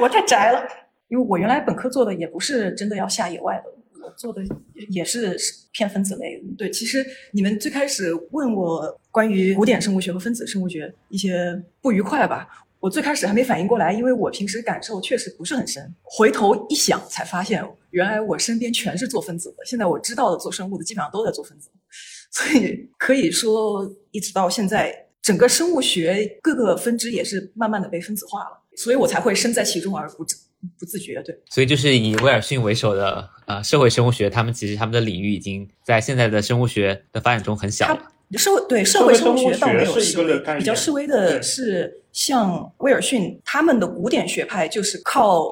我太宅了，因为我原来本科做的也不是真的要下野外的，我做的也是偏分子类。对，其实你们最开始问我关于古典生物学和分子生物学一些不愉快吧，我最开始还没反应过来，因为我平时感受确实不是很深，回头一想才发现原来我身边全是做分子的，现在我知道的做生物的基本上都在做分子，所以可以说一直到现在整个生物学各个分支也是慢慢的被分子化了，所以我才会身在其中而不自觉。对，所以就是以威尔逊为首的社会生物学，他们其实他们的领域已经在现在的生物学的发展中很小了。对，社会生物学倒没有示威，比较示威的是像威尔逊他们的古典学派，就是靠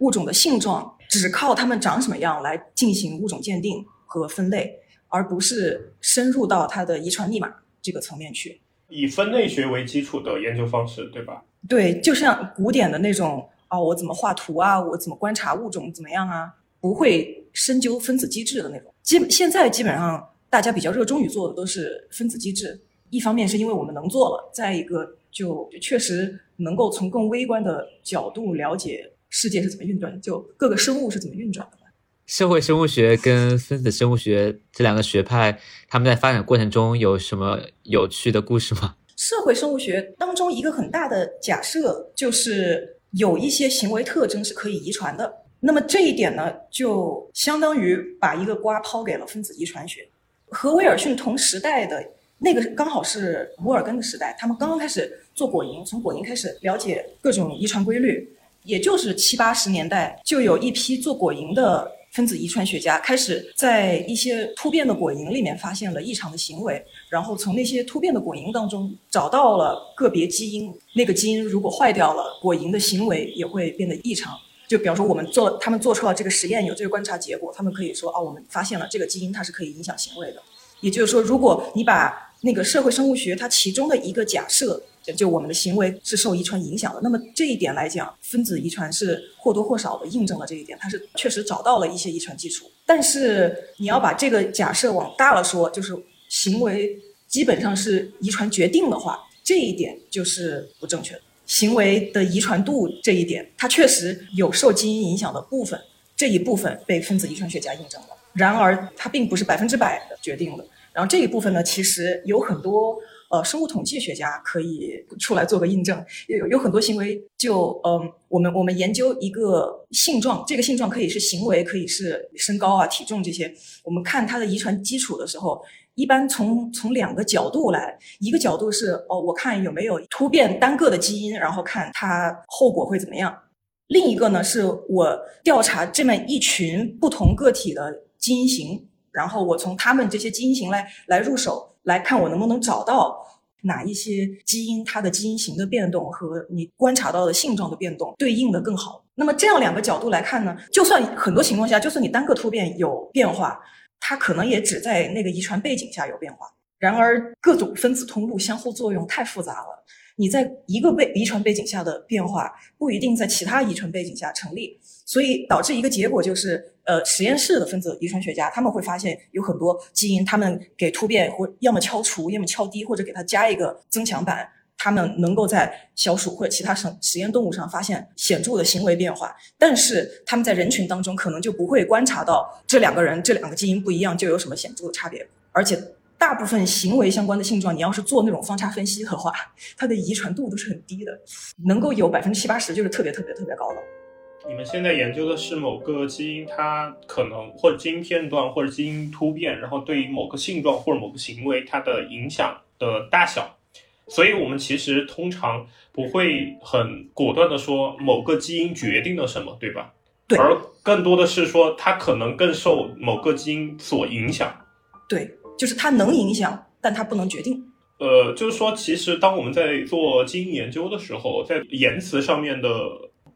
物种的性状，只靠他们长什么样来进行物种鉴定和分类，而不是深入到它的遗传密码这个层面去。以分类学为基础的研究方式，对吧？对，就像古典的那种哦，我怎么画图啊，我怎么观察物种怎么样啊，不会深究分子机制的那种。现在基本上大家比较热衷于做的都是分子机制，一方面是因为我们能做了，再一个就确实能够从更微观的角度了解世界是怎么运转的，就各个生物是怎么运转的。社会生物学跟分子生物学这两个学派，他们在发展过程中有什么有趣的故事吗？社会生物学当中一个很大的假设就是有一些行为特征是可以遗传的，那么这一点呢，就相当于把一个瓜抛给了分子遗传学。和威尔逊同时代的那个刚好是摩尔根的时代，他们刚刚开始做果蝇，从果蝇开始了解各种遗传规律，也就是70、80年代就有一批做果蝇的分子遗传学家开始在一些突变的果蝇里面发现了异常的行为，然后从那些突变的果蝇当中找到了个别基因，那个基因如果坏掉了，果蝇的行为也会变得异常。就比方说他们做出了这个实验，有这个观察结果，他们可以说啊，我们发现了这个基因它是可以影响行为的。也就是说，如果你把那个社会生物学它其中的一个假设，就我们的行为是受遗传影响的，那么这一点来讲，分子遗传是或多或少的印证了这一点，它是确实找到了一些遗传基础。但是你要把这个假设往大了说，就是行为基本上是遗传决定的话，这一点就是不正确的。行为的遗传度这一点，它确实有受基因影响的部分，这一部分被分子遗传学家印证了，然而它并不是100%的决定的。然后这一部分呢，其实有很多生物统计学家可以出来做个印证，有很多行为就我们研究一个性状，这个性状可以是行为，可以是身高啊、体重这些，我们看它的遗传基础的时候，一般从两个角度来，一个角度是我看有没有突变单个的基因，然后看它后果会怎么样，另一个呢是我调查这么一群不同个体的基因型，然后我从他们这些基因型来入手，来看我能不能找到哪一些基因它的基因型的变动和你观察到的性状的变动对应的更好。那么这样两个角度来看呢，就算很多情况下，就算你单个突变有变化，它可能也只在那个遗传背景下有变化。然而各种分子通路相互作用太复杂了，你在一个遗传背景下的变化不一定在其他遗传背景下成立，所以导致一个结果就是实验室的分子遗传学家他们会发现有很多基因，他们给突变或要么敲除，要么敲低，或者给它加一个增强版，他们能够在小鼠或者其他实验动物上发现显著的行为变化，但是他们在人群当中可能就不会观察到这两个基因不一样就有什么显著的差别。而且大部分行为相关的性状，你要是做那种方差分析的话，它的遗传度都是很低的，能够有70、80%就是特别特别特别高的。你们现在研究的是某个基因，它可能或者基因片段或者基因突变，然后对于某个性状或者某个行为它的影响的大小，所以我们其实通常不会很果断的说某个基因决定了什么，对吧？对，而更多的是说它可能更受某个基因所影响。对，就是它能影响，但它不能决定。就是说其实当我们在做基因研究的时候，在言辞上面的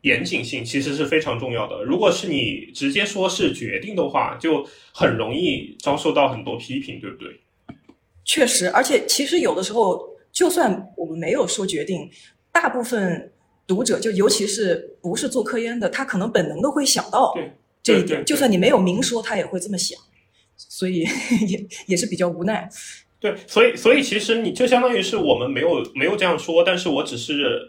严谨性其实是非常重要的，如果是你直接说是决定的话，就很容易遭受到很多批评，对不对？确实，而且其实有的时候就算我们没有说决定，大部分读者就尤其是不是做科研的，他可能本能的会想到这一点，就算你没有明说他也会这么想，所以也是比较无奈。对，所以其实你就相当于是我们没有这样说，但是我只是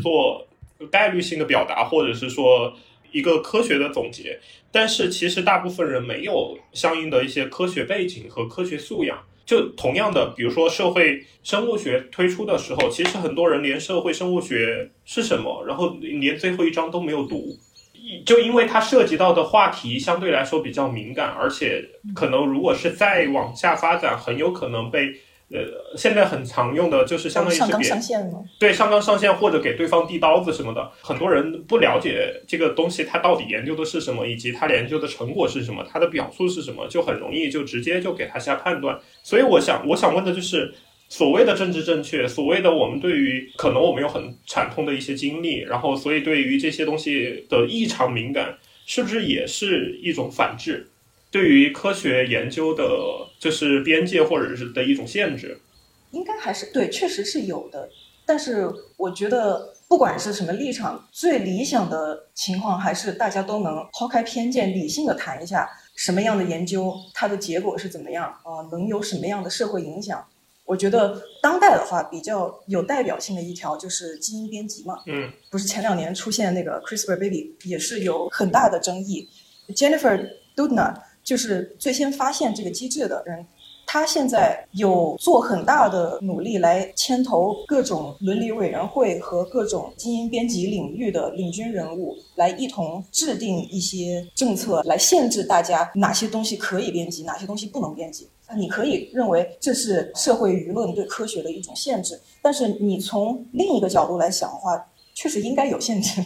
做概率性的表达，或者是说一个科学的总结，但是其实大部分人没有相应的一些科学背景和科学素养。就同样的，比如说社会生物学推出的时候，其实很多人连社会生物学是什么，然后连最后一章都没有读，就因为它涉及到的话题相对来说比较敏感，而且可能如果是再往下发展，很有可能被现在很常用的就是相当于是上纲上线吗？对，上纲上线或者给对方递刀子什么的，很多人不了解这个东西它到底研究的是什么，以及它研究的成果是什么，它的表述是什么，就很容易就直接就给它下判断。所以我想问的就是，所谓的政治正确，所谓的我们对于可能我们有很惨痛的一些经历，然后所以对于这些东西的异常敏感，是不是也是一种反制？对于科学研究的就是边界或者是的一种限制，应该还是对，确实是有的。但是我觉得不管是什么立场，最理想的情况还是大家都能抛开偏见，理性的谈一下什么样的研究它的结果是怎么样啊，能有什么样的社会影响。我觉得当代的话比较有代表性的一条就是基因编辑嘛，不是前2年出现那个 CRISPR baby 也是有很大的争议。 Jennifer Doudna 就是最先发现这个机制的人，他现在有做很大的努力来牵头各种伦理委员会和各种基因编辑领域的领军人物，来一同制定一些政策来限制大家哪些东西可以编辑，哪些东西不能编辑。你可以认为这是社会舆论对科学的一种限制，但是你从另一个角度来想的话，确实应该有限制。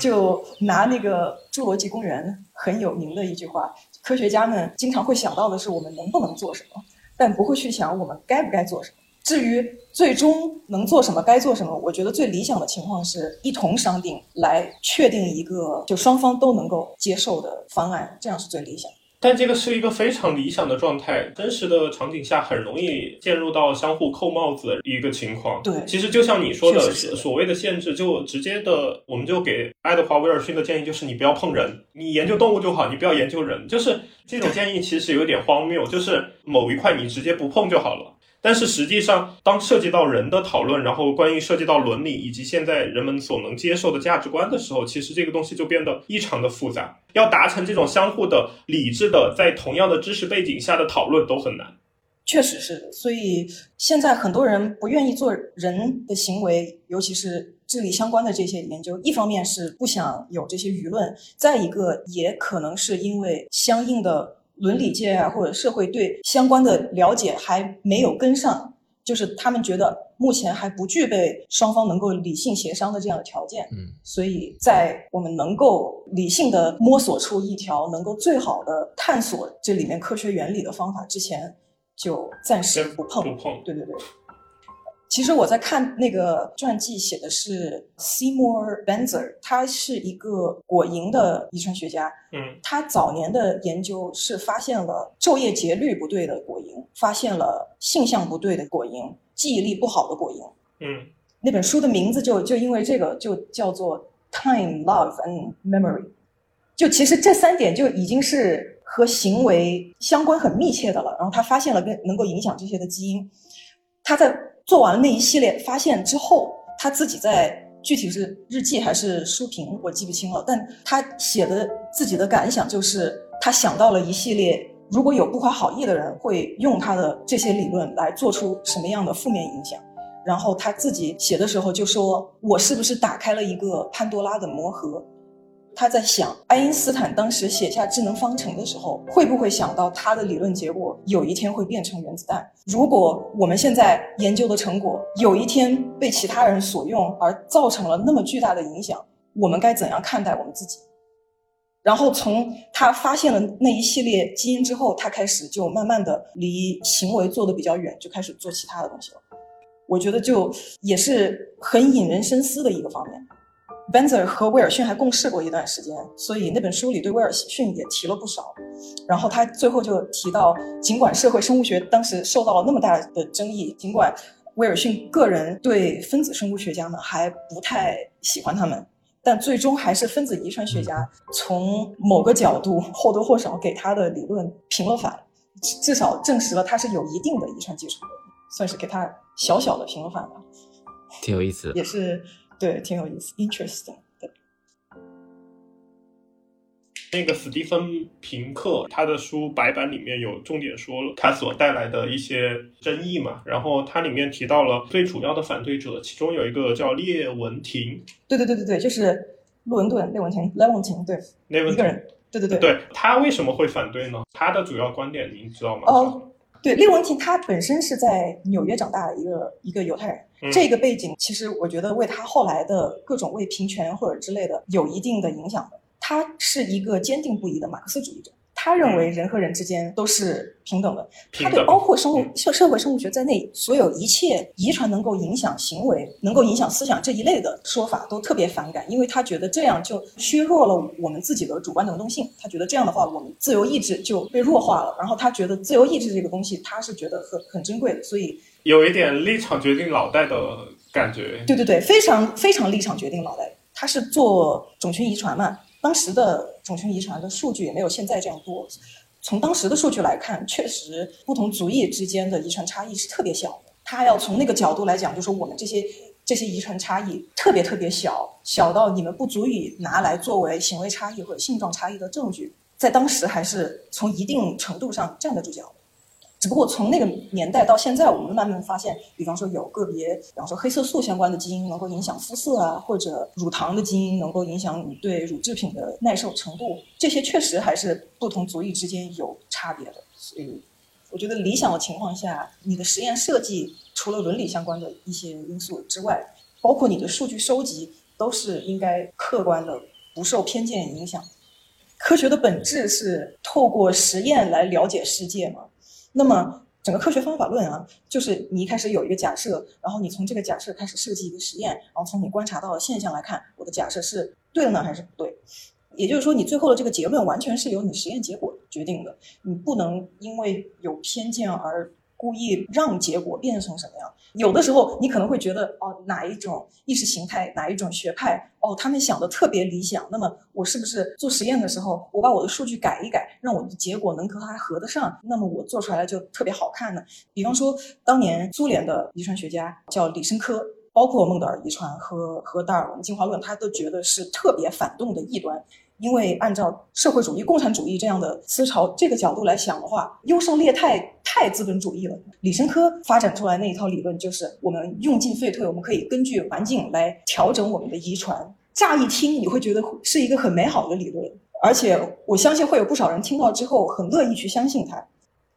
就拿那个侏罗纪公园很有名的一句话，科学家们经常会想到的是我们能不能做什么，但不会去想我们该不该做什么。至于最终能做什么该做什么，我觉得最理想的情况是一同商定来确定一个就双方都能够接受的方案，这样是最理想的。但这个是一个非常理想的状态，真实的场景下很容易陷入到相互扣帽子的一个情况。对，其实就像你说的，所谓的限制，就直接的，我们就给爱德华威尔逊的建议就是你不要碰人，你研究动物就好，你不要研究人。就是这种建议其实有点荒谬，就是某一块你直接不碰就好了。但是实际上当涉及到人的讨论，然后关于涉及到伦理以及现在人们所能接受的价值观的时候，其实这个东西就变得异常的复杂，要达成这种相互的理智的在同样的知识背景下的讨论都很难。确实是，所以现在很多人不愿意做人的行为，尤其是智力相关的这些研究，一方面是不想有这些舆论，再一个也可能是因为相应的伦理界啊，或者社会对相关的了解还没有跟上，就是他们觉得目前还不具备双方能够理性协商的这样的条件，所以在我们能够理性的摸索出一条能够最好的探索这里面科学原理的方法之前，就暂时不碰。对对对。其实我在看那个传记，写的是 Seymour Benzer， 他是一个果蝇的遗传学家。他早年的研究是发现了昼夜节律不对的果蝇，发现了性向不对的果蝇，记忆力不好的果蝇。那本书的名字就因为这个就叫做 Time, Love and Memory。就其实这3点就已经是和行为相关很密切的了。然后他发现了跟能够影响这些的基因。他在做完了那一系列发现之后，他自己在具体是日记还是书评我记不清了，但他写的自己的感想就是他想到了一系列如果有不怀好意的人会用他的这些理论来做出什么样的负面影响。然后他自己写的时候就说，我是不是打开了一个潘多拉的魔盒。他在想爱因斯坦当时写下智能方程的时候，会不会想到他的理论结果有一天会变成原子弹。如果我们现在研究的成果有一天被其他人所用而造成了那么巨大的影响，我们该怎样看待我们自己。然后从他发现了那一系列基因之后，他开始就慢慢的离行为做得比较远，就开始做其他的东西了。我觉得就也是很引人深思的一个方面。Benzer 和威尔逊还共事过一段时间，所以那本书里对威尔逊也提了不少。然后他最后就提到，尽管社会生物学当时受到了那么大的争议，尽管威尔逊个人对分子生物学家们还不太喜欢他们，但最终还是分子遗传学家从某个角度或多或少给他的理论平了反，至少证实了他是有一定的遗传基础的，算是给他小小的平了反吧。挺有意思的，也是对，挺有意思 ，interesting。对，那个史蒂芬平克他的书白板里面有重点说了他所带来的一些争议嘛，然后他里面提到了最主要的反对者，其中有一个叫列文廷。对，就是洛文顿列文廷，对，一个人，对，他为什么会反对呢？他的主要观点您知道吗？对，列文廷他本身是在纽约长大的一个犹太人，这个背景其实我觉得为他后来的各种为平权或者之类的有一定的影响的。他是一个坚定不移的马克思主义者，他认为人和人之间都是平等的，他对包括社会生物学在内所有一切遗传能够影响行为、能够影响思想这一类的说法都特别反感，因为他觉得这样就削弱了我们自己的主观能动性，他觉得这样的话我们自由意志就被弱化了，然后他觉得自由意志这个东西他是觉得很珍贵的，所以有一点立场决定脑袋的感觉。对对对，非常非常立场决定脑袋。他是做种群遗传嘛，当时的种群遗传的数据也没有现在这样多。从当时的数据来看，确实不同族裔之间的遗传差异是特别小的。他要从那个角度来讲，就说我们这些遗传差异特别特别小，小到你们不足以拿来作为行为差异或者性状差异的证据，在当时还是从一定程度上站得住脚的。只不过从那个年代到现在，我们慢慢发现，比方说有个别，比方说黑色素相关的基因能够影响肤色啊，或者乳糖的基因能够影响你对乳制品的耐受程度，这些确实还是不同族裔之间有差别的。所以我觉得理想的情况下，你的实验设计除了伦理相关的一些因素之外，包括你的数据收集都是应该客观的，不受偏见影响。科学的本质是透过实验来了解世界嘛。那么整个科学方法论啊，就是你一开始有一个假设，然后你从这个假设开始设计一个实验，然后从你观察到的现象来看，我的假设是对的呢还是不对。也就是说，你最后的这个结论完全是由你实验结果决定的，你不能因为有偏见而故意让结果变成什么样。有的时候你可能会觉得，哦，哪一种意识形态，哪一种学派，哦，他们想的特别理想，那么我是不是做实验的时候，我把我的数据改一改，让我的结果能和它合得上，那么我做出来就特别好看呢？比方说，当年苏联的遗传学家叫李申科，包括孟德尔遗传和达尔文进化论，他都觉得是特别反动的异端。因为按照社会主义、共产主义这样的思潮，这个角度来想的话，优胜劣汰太资本主义了。李申科发展出来那一套理论就是，我们用进废退，我们可以根据环境来调整我们的遗传。乍一听你会觉得是一个很美好的理论，而且我相信会有不少人听到之后很乐意去相信它。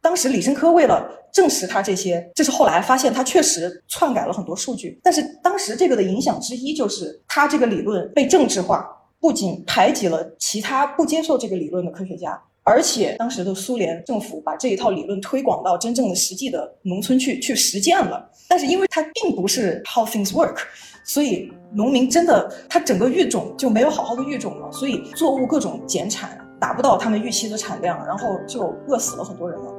当时李申科为了证实他这些，这是后来发现他确实篡改了很多数据，但是当时这个的影响之一就是他这个理论被政治化，不仅排挤了其他不接受这个理论的科学家，而且当时的苏联政府把这一套理论推广到真正的实际的农村去实践了。但是因为它并不是 how things work， 所以农民真的他整个育种就没有好好的育种了，所以作物各种减产，达不到他们预期的产量，然后就饿死了很多人了。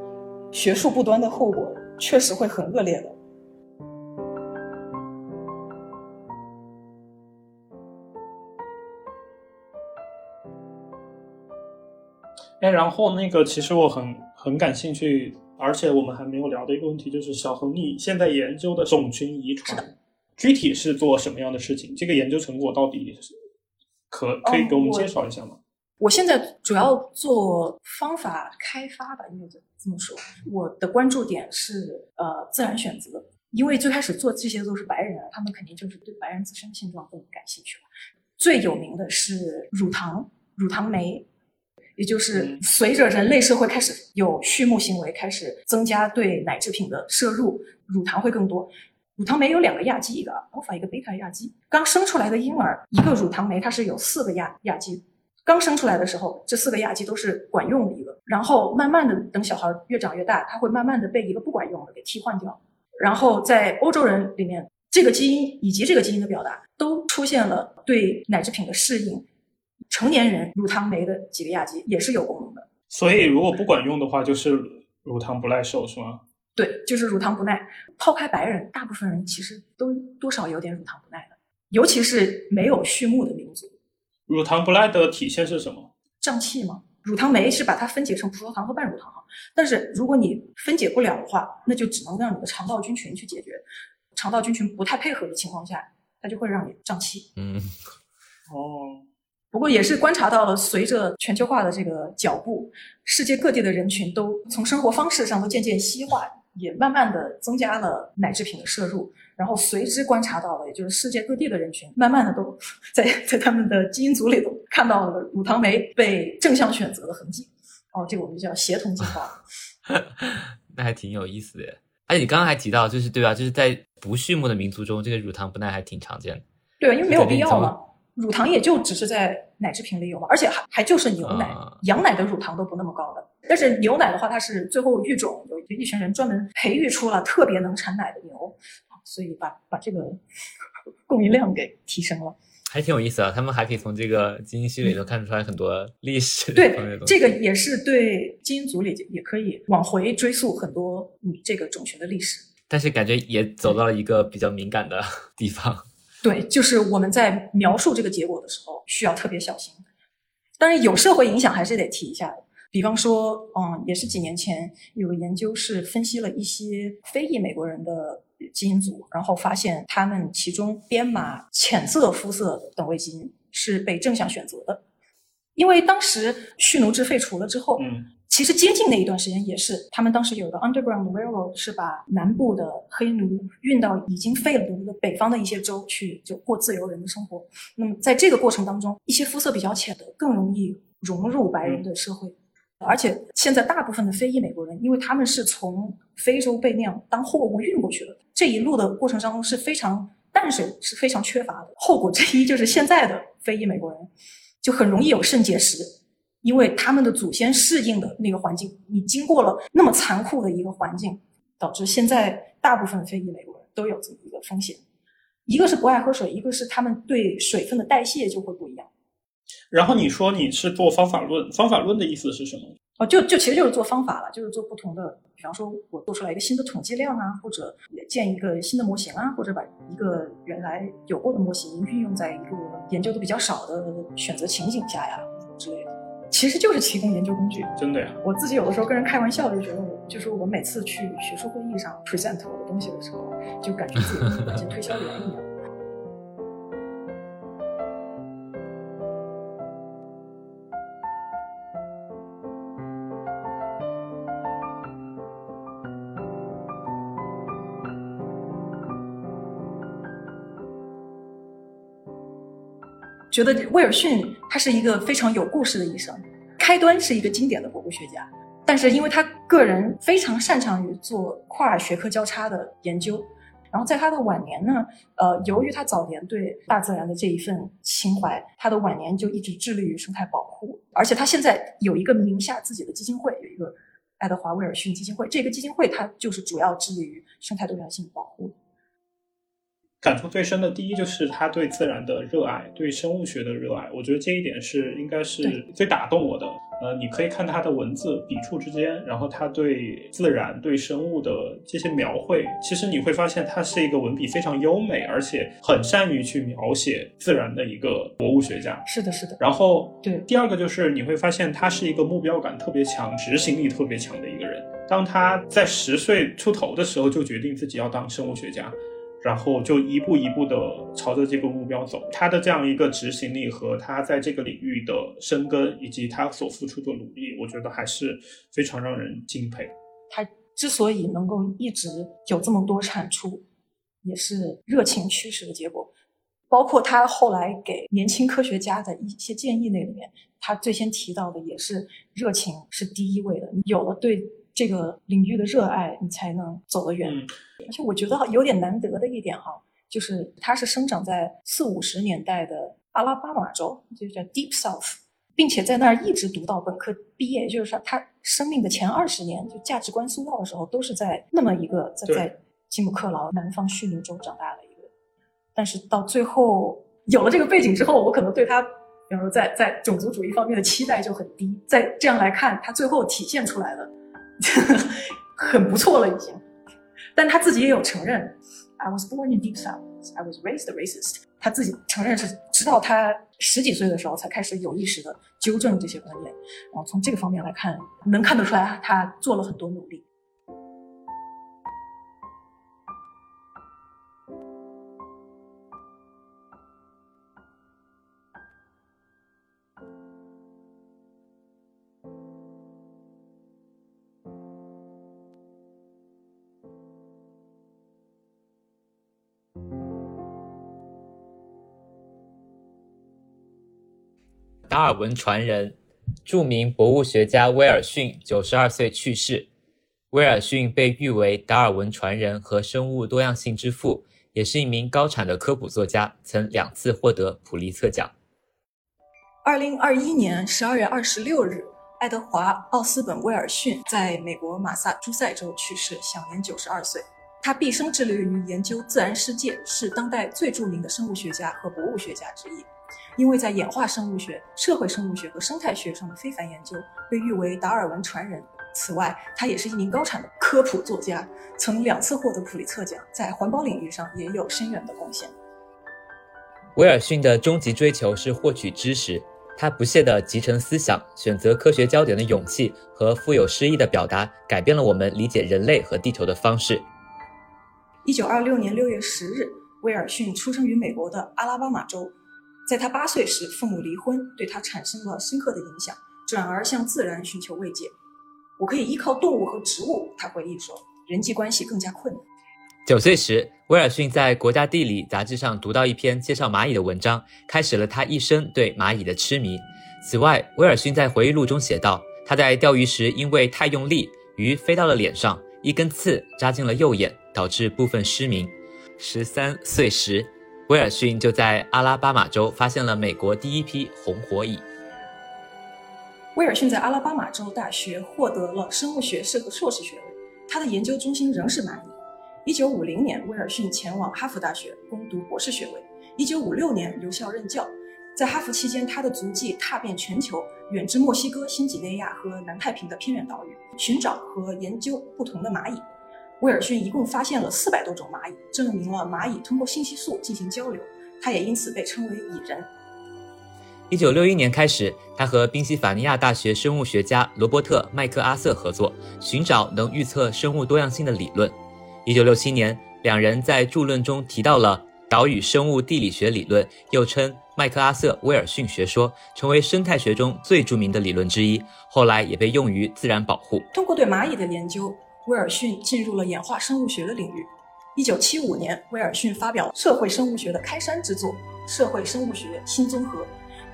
学术不端的后果确实会很恶劣的。哎，然后那个其实我很感兴趣，而且我们还没有聊的一个问题就是，小恒你现在研究的种群遗传具体是做什么样的事情？这个研究成果到底可以给我们介绍一下吗？我现在主要做方法开发吧，应该这么说。我的关注点是自然选择，因为最开始做这些都是白人，他们肯定就是对白人自身的现状更感兴趣了。最有名的是乳糖酶。也就是随着人类社会开始有畜牧行为，开始增加对奶制品的摄入，乳糖会更多。乳糖酶有两个亚基，一个 alpha 一个 beta 亚基。刚生出来的婴儿，一个乳糖酶它是有四个亚基。刚生出来的时候，这四个亚基都是管用的一个。然后慢慢的等小孩越长越大，它会慢慢的被一个不管用的给替换掉。然后在欧洲人里面，这个基因以及这个基因的表达都出现了对奶制品的适应。成年人乳糖酶的几个亚基也是有功能的，所以如果不管用的话，就是乳糖不耐受是吗？对，就是乳糖不耐。抛开白人，大部分人其实都多少有点乳糖不耐的，尤其是没有畜牧的民族。乳糖不耐的体现是什么？胀气吗？乳糖酶是把它分解成葡萄糖和半乳糖，但是如果你分解不了的话，那就只能让你的肠道菌群去解决。肠道菌群不太配合的情况下，它就会让你胀气。不过也是观察到了，随着全球化的这个脚步，世界各地的人群都从生活方式上都渐渐西化，也慢慢的增加了奶制品的摄入，然后随之观察到了，也就是世界各地的人群慢慢的都在他们的基因组里头看到了乳糖酶被正向选择的痕迹。这个我们就叫协同进化。那还挺有意思的。而且你刚刚还提到，就是对吧，就是在不畜牧的民族中，这个乳糖不耐还挺常见的。对，因为没有必要嘛。乳糖也就只是在奶制品里有嘛，而且还就是牛奶、羊奶的乳糖都不那么高的。但是牛奶的话，它是最后育种，有一群人专门培育出了特别能产奶的牛，所以把这个供应量给提升了。还挺有意思啊，他们还可以从这个基因序里头看出来很多历史。对，这个也是对基因组里也可以往回追溯很多这个种群的历史。但是感觉也走到了一个比较敏感的地方。对，就是我们在描述这个结果的时候需要特别小心。当然有社会影响还是得提一下的，比方说也是几年前有个研究是分析了一些非裔美国人的基因组，然后发现他们其中编码浅色肤色的等位基因是被正向选择的。因为当时蓄奴制废除了之后，其实接近的一段时间也是他们当时有的 underground railroad 是把南部的黑奴运到已经废奴的北方的一些州去，就过自由人的生活。那么在这个过程当中，一些肤色比较浅的更容易融入白人的社会，而且现在大部分的非裔美国人，因为他们是从非洲被那样当货物运过去的，这一路的过程当中是非常淡水，是非常缺乏的。后果之一就是现在的非裔美国人就很容易有肾结石，因为他们的祖先适应的那个环境，你经过了那么残酷的一个环境，导致现在大部分非裔美国人都有这么一个风险。一个是不爱喝水，一个是他们对水分的代谢就会不一样。然后你说你是做方法论，方法论的意思是什么？就其实就是做方法了，就是做不同的，比方说我做出来一个新的统计量啊，或者建一个新的模型啊，或者把一个原来有过的模型运用在一个研究的比较少的选择情景下呀之类的，其实就是提供研究工具。真的呀，我自己有的时候跟人开玩笑就觉得，就是我每次去学术会议上 present 我的东西的时候，就感觉自己像推销员一样。觉得威尔逊他是一个非常有故事的医生，开端是一个经典的考古学家，但是因为他个人非常擅长于做跨学科交叉的研究，然后在他的晚年呢，由于他早年对大自然的这一份情怀，他的晚年就一直致力于生态保护，而且他现在有一个名下自己的基金会，有一个爱德华威尔逊基金会，这个基金会它就是主要致力于生态多样性保护。感触最深的第一就是他对自然的热爱，对生物学的热爱，我觉得这一点是应该是最打动我的。你可以看他的文字笔触之间，然后他对自然对生物的这些描绘，其实你会发现他是一个文笔非常优美，而且很善于去描写自然的一个博物学家。是的是的。然后对第二个就是你会发现他是一个目标感特别强，执行力特别强的一个人。当他在10岁出头的时候就决定自己要当生物学家，然后就一步一步的朝着这个目标走，他的这样一个执行力和他在这个领域的深耕以及他所付出的努力，我觉得还是非常让人敬佩。他之所以能够一直有这么多产出，也是热情驱使的结果。包括他后来给年轻科学家的一些建议那里面，他最先提到的也是热情是第一位的，有了对这个领域的热爱，你才能走得远。而且我觉得有点难得的一点就是他是生长在40-50年代的阿拉巴马州，就叫 Deep South， 并且在那儿一直读到本科毕业，就是说他生命的前20年，就价值观塑造的时候，都是在那么一个在基姆克劳南方蓄奴州长大的一个。但是到最后有了这个背景之后，我可能对他比如说在种族主义方面的期待就很低，在这样来看，他最后体现出来的很不错了已经。但他自己也有承认 I was born in Deep South, I was raised a racist， 他自己承认是直到他10几岁的时候才开始有意识的纠正这些观念，然后从这个方面来看，能看得出来他做了很多努力。达尔文传人，著名博物学家威尔逊92岁去世。威尔逊被誉为达尔文传人和生物多样性之父，也是一名高产的科普作家，曾2次获得普利策奖。2021年12月26日，爱德华·奥斯本·威尔逊在美国马萨诸塞州去世，享年92岁。他毕生致力于研究自然世界，是当代最著名的生物学家和博物学家之一。因为在演化生物学、社会生物学和生态学上的非凡研究，被誉为达尔文传人，此外，他也是一名高产的科普作家，曾2次获得普利策奖，在环保领域上也有深远的贡献。威尔逊的终极追求是获取知识，他不懈地集成思想，选择科学焦点的勇气和富有诗意的表达，改变了我们理解人类和地球的方式。1926年6月10日，威尔逊出生于美国的阿拉巴马州，在他8岁时，父母离婚，对他产生了深刻的影响，转而向自然寻求慰藉。我可以依靠动物和植物，他回忆说，人际关系更加困难。9岁时，威尔逊在《国家地理》杂志上读到一篇介绍蚂蚁的文章，开始了他一生对蚂蚁的痴迷。此外，威尔逊在回忆录中写道，他在钓鱼时因为太用力，鱼飞到了脸上，一根刺扎进了右眼，导致部分失明。13岁时，威尔逊就在阿拉巴马州发现了美国第一批红火蚁。威尔逊在阿拉巴马州大学获得了生物学士和硕士学位，他的研究中心仍是蚂蚁。1950年，威尔逊前往哈佛大学攻读博士学位。1956年留校任教。在哈佛期间，他的足迹踏遍全球，远至墨西哥、新几内亚和南太平的偏远岛屿，寻找和研究不同的蚂蚁。威尔逊一共发现了400多种蚂蚁，证明了蚂蚁通过信息素进行交流，他也因此被称为蚁人。1961年开始，他和宾夕法尼亚大学生物学家罗伯特·麦克阿瑟合作，寻找能预测生物多样性的理论。1967年，两人在著论中提到了岛屿生物地理学理论，又称麦克阿瑟威尔逊学说，成为生态学中最著名的理论之一，后来也被用于自然保护。通过对蚂蚁的研究，威尔逊进入了演化生物学的领域。1975年，威尔逊发表了社会生物学的开山之作《社会生物学新综合》，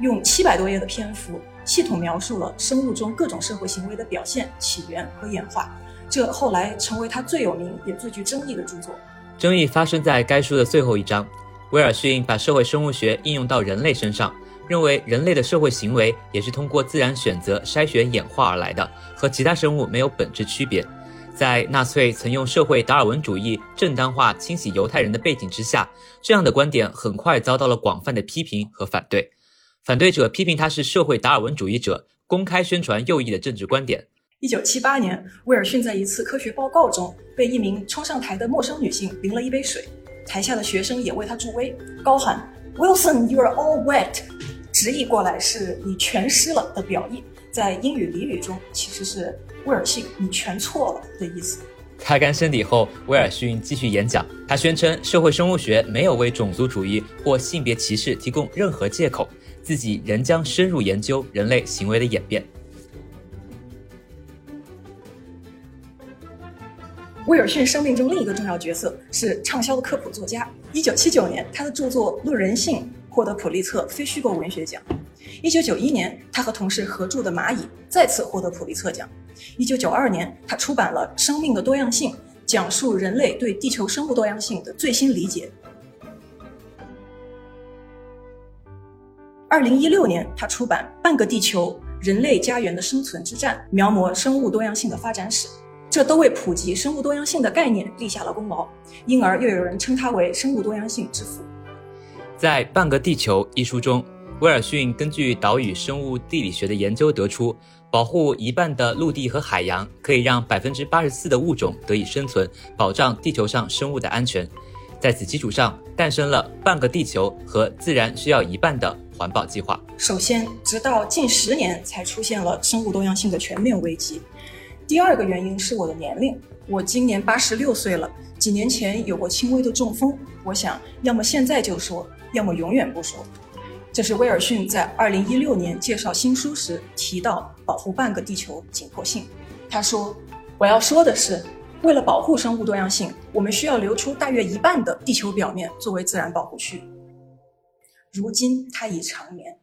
用700多页的篇幅系统描述了生物中各种社会行为的表现、起源和演化。这后来成为他最有名也最具争议的著作。争议发生在该书的最后一章，威尔逊把社会生物学应用到人类身上，认为人类的社会行为也是通过自然选择筛选演化而来的，和其他生物没有本质区别。在纳粹曾用社会达尔文主义正当化清洗犹太人的背景之下，这样的观点很快遭到了广泛的批评和反对。反对者批评他是社会达尔文主义者，公开宣传右翼的政治观点。1978年，威尔逊在一次科学报告中被一名冲上台的陌生女性淋了一杯水，台下的学生也为她助威，高喊 Wilson, you're all wet， 直译过来是你全湿了的表意，在英语俚语中其实是威尔逊你全错了的意思。擦干身体后，威尔逊继续演讲，他宣称社会生物学没有为种族主义或性别歧视提供任何借口，自己仍将深入研究人类行为的演变。威尔逊生命中另一个重要角色是畅销的科普作家。1979年，他的著作《论人性》获得普利策非虚构文学奖。1991年，他和同事合著的《蚂蚁》再次获得普利策奖。1992年，他出版了《生命的多样性》，讲述人类对地球生物多样性的最新理解。2016年，他出版《半个地球：人类家园的生存之战》，描摹生物多样性的发展史。这都为普及生物多样性的概念立下了功劳，因而又有人称他为生物多样性之父。在《半个地球》一书中，威尔逊根据岛屿生物地理学的研究得出，保护一半的陆地和海洋可以让 84% 的物种得以生存，保障地球上生物的安全。在此基础上，诞生了《半个地球》和《自然需要一半》的环保计划。首先，直到近10年才出现了生物多样性的全面危机。第二个原因是我的年龄，我今年86岁了，几年前有过轻微的中风，我想要么现在就说，要么永远不说。这是威尔逊在2016年介绍新书时提到保护半个地球紧迫性。他说，我要说的是，为了保护生物多样性，我们需要留出大约一半的地球表面作为自然保护区。如今他已长眠。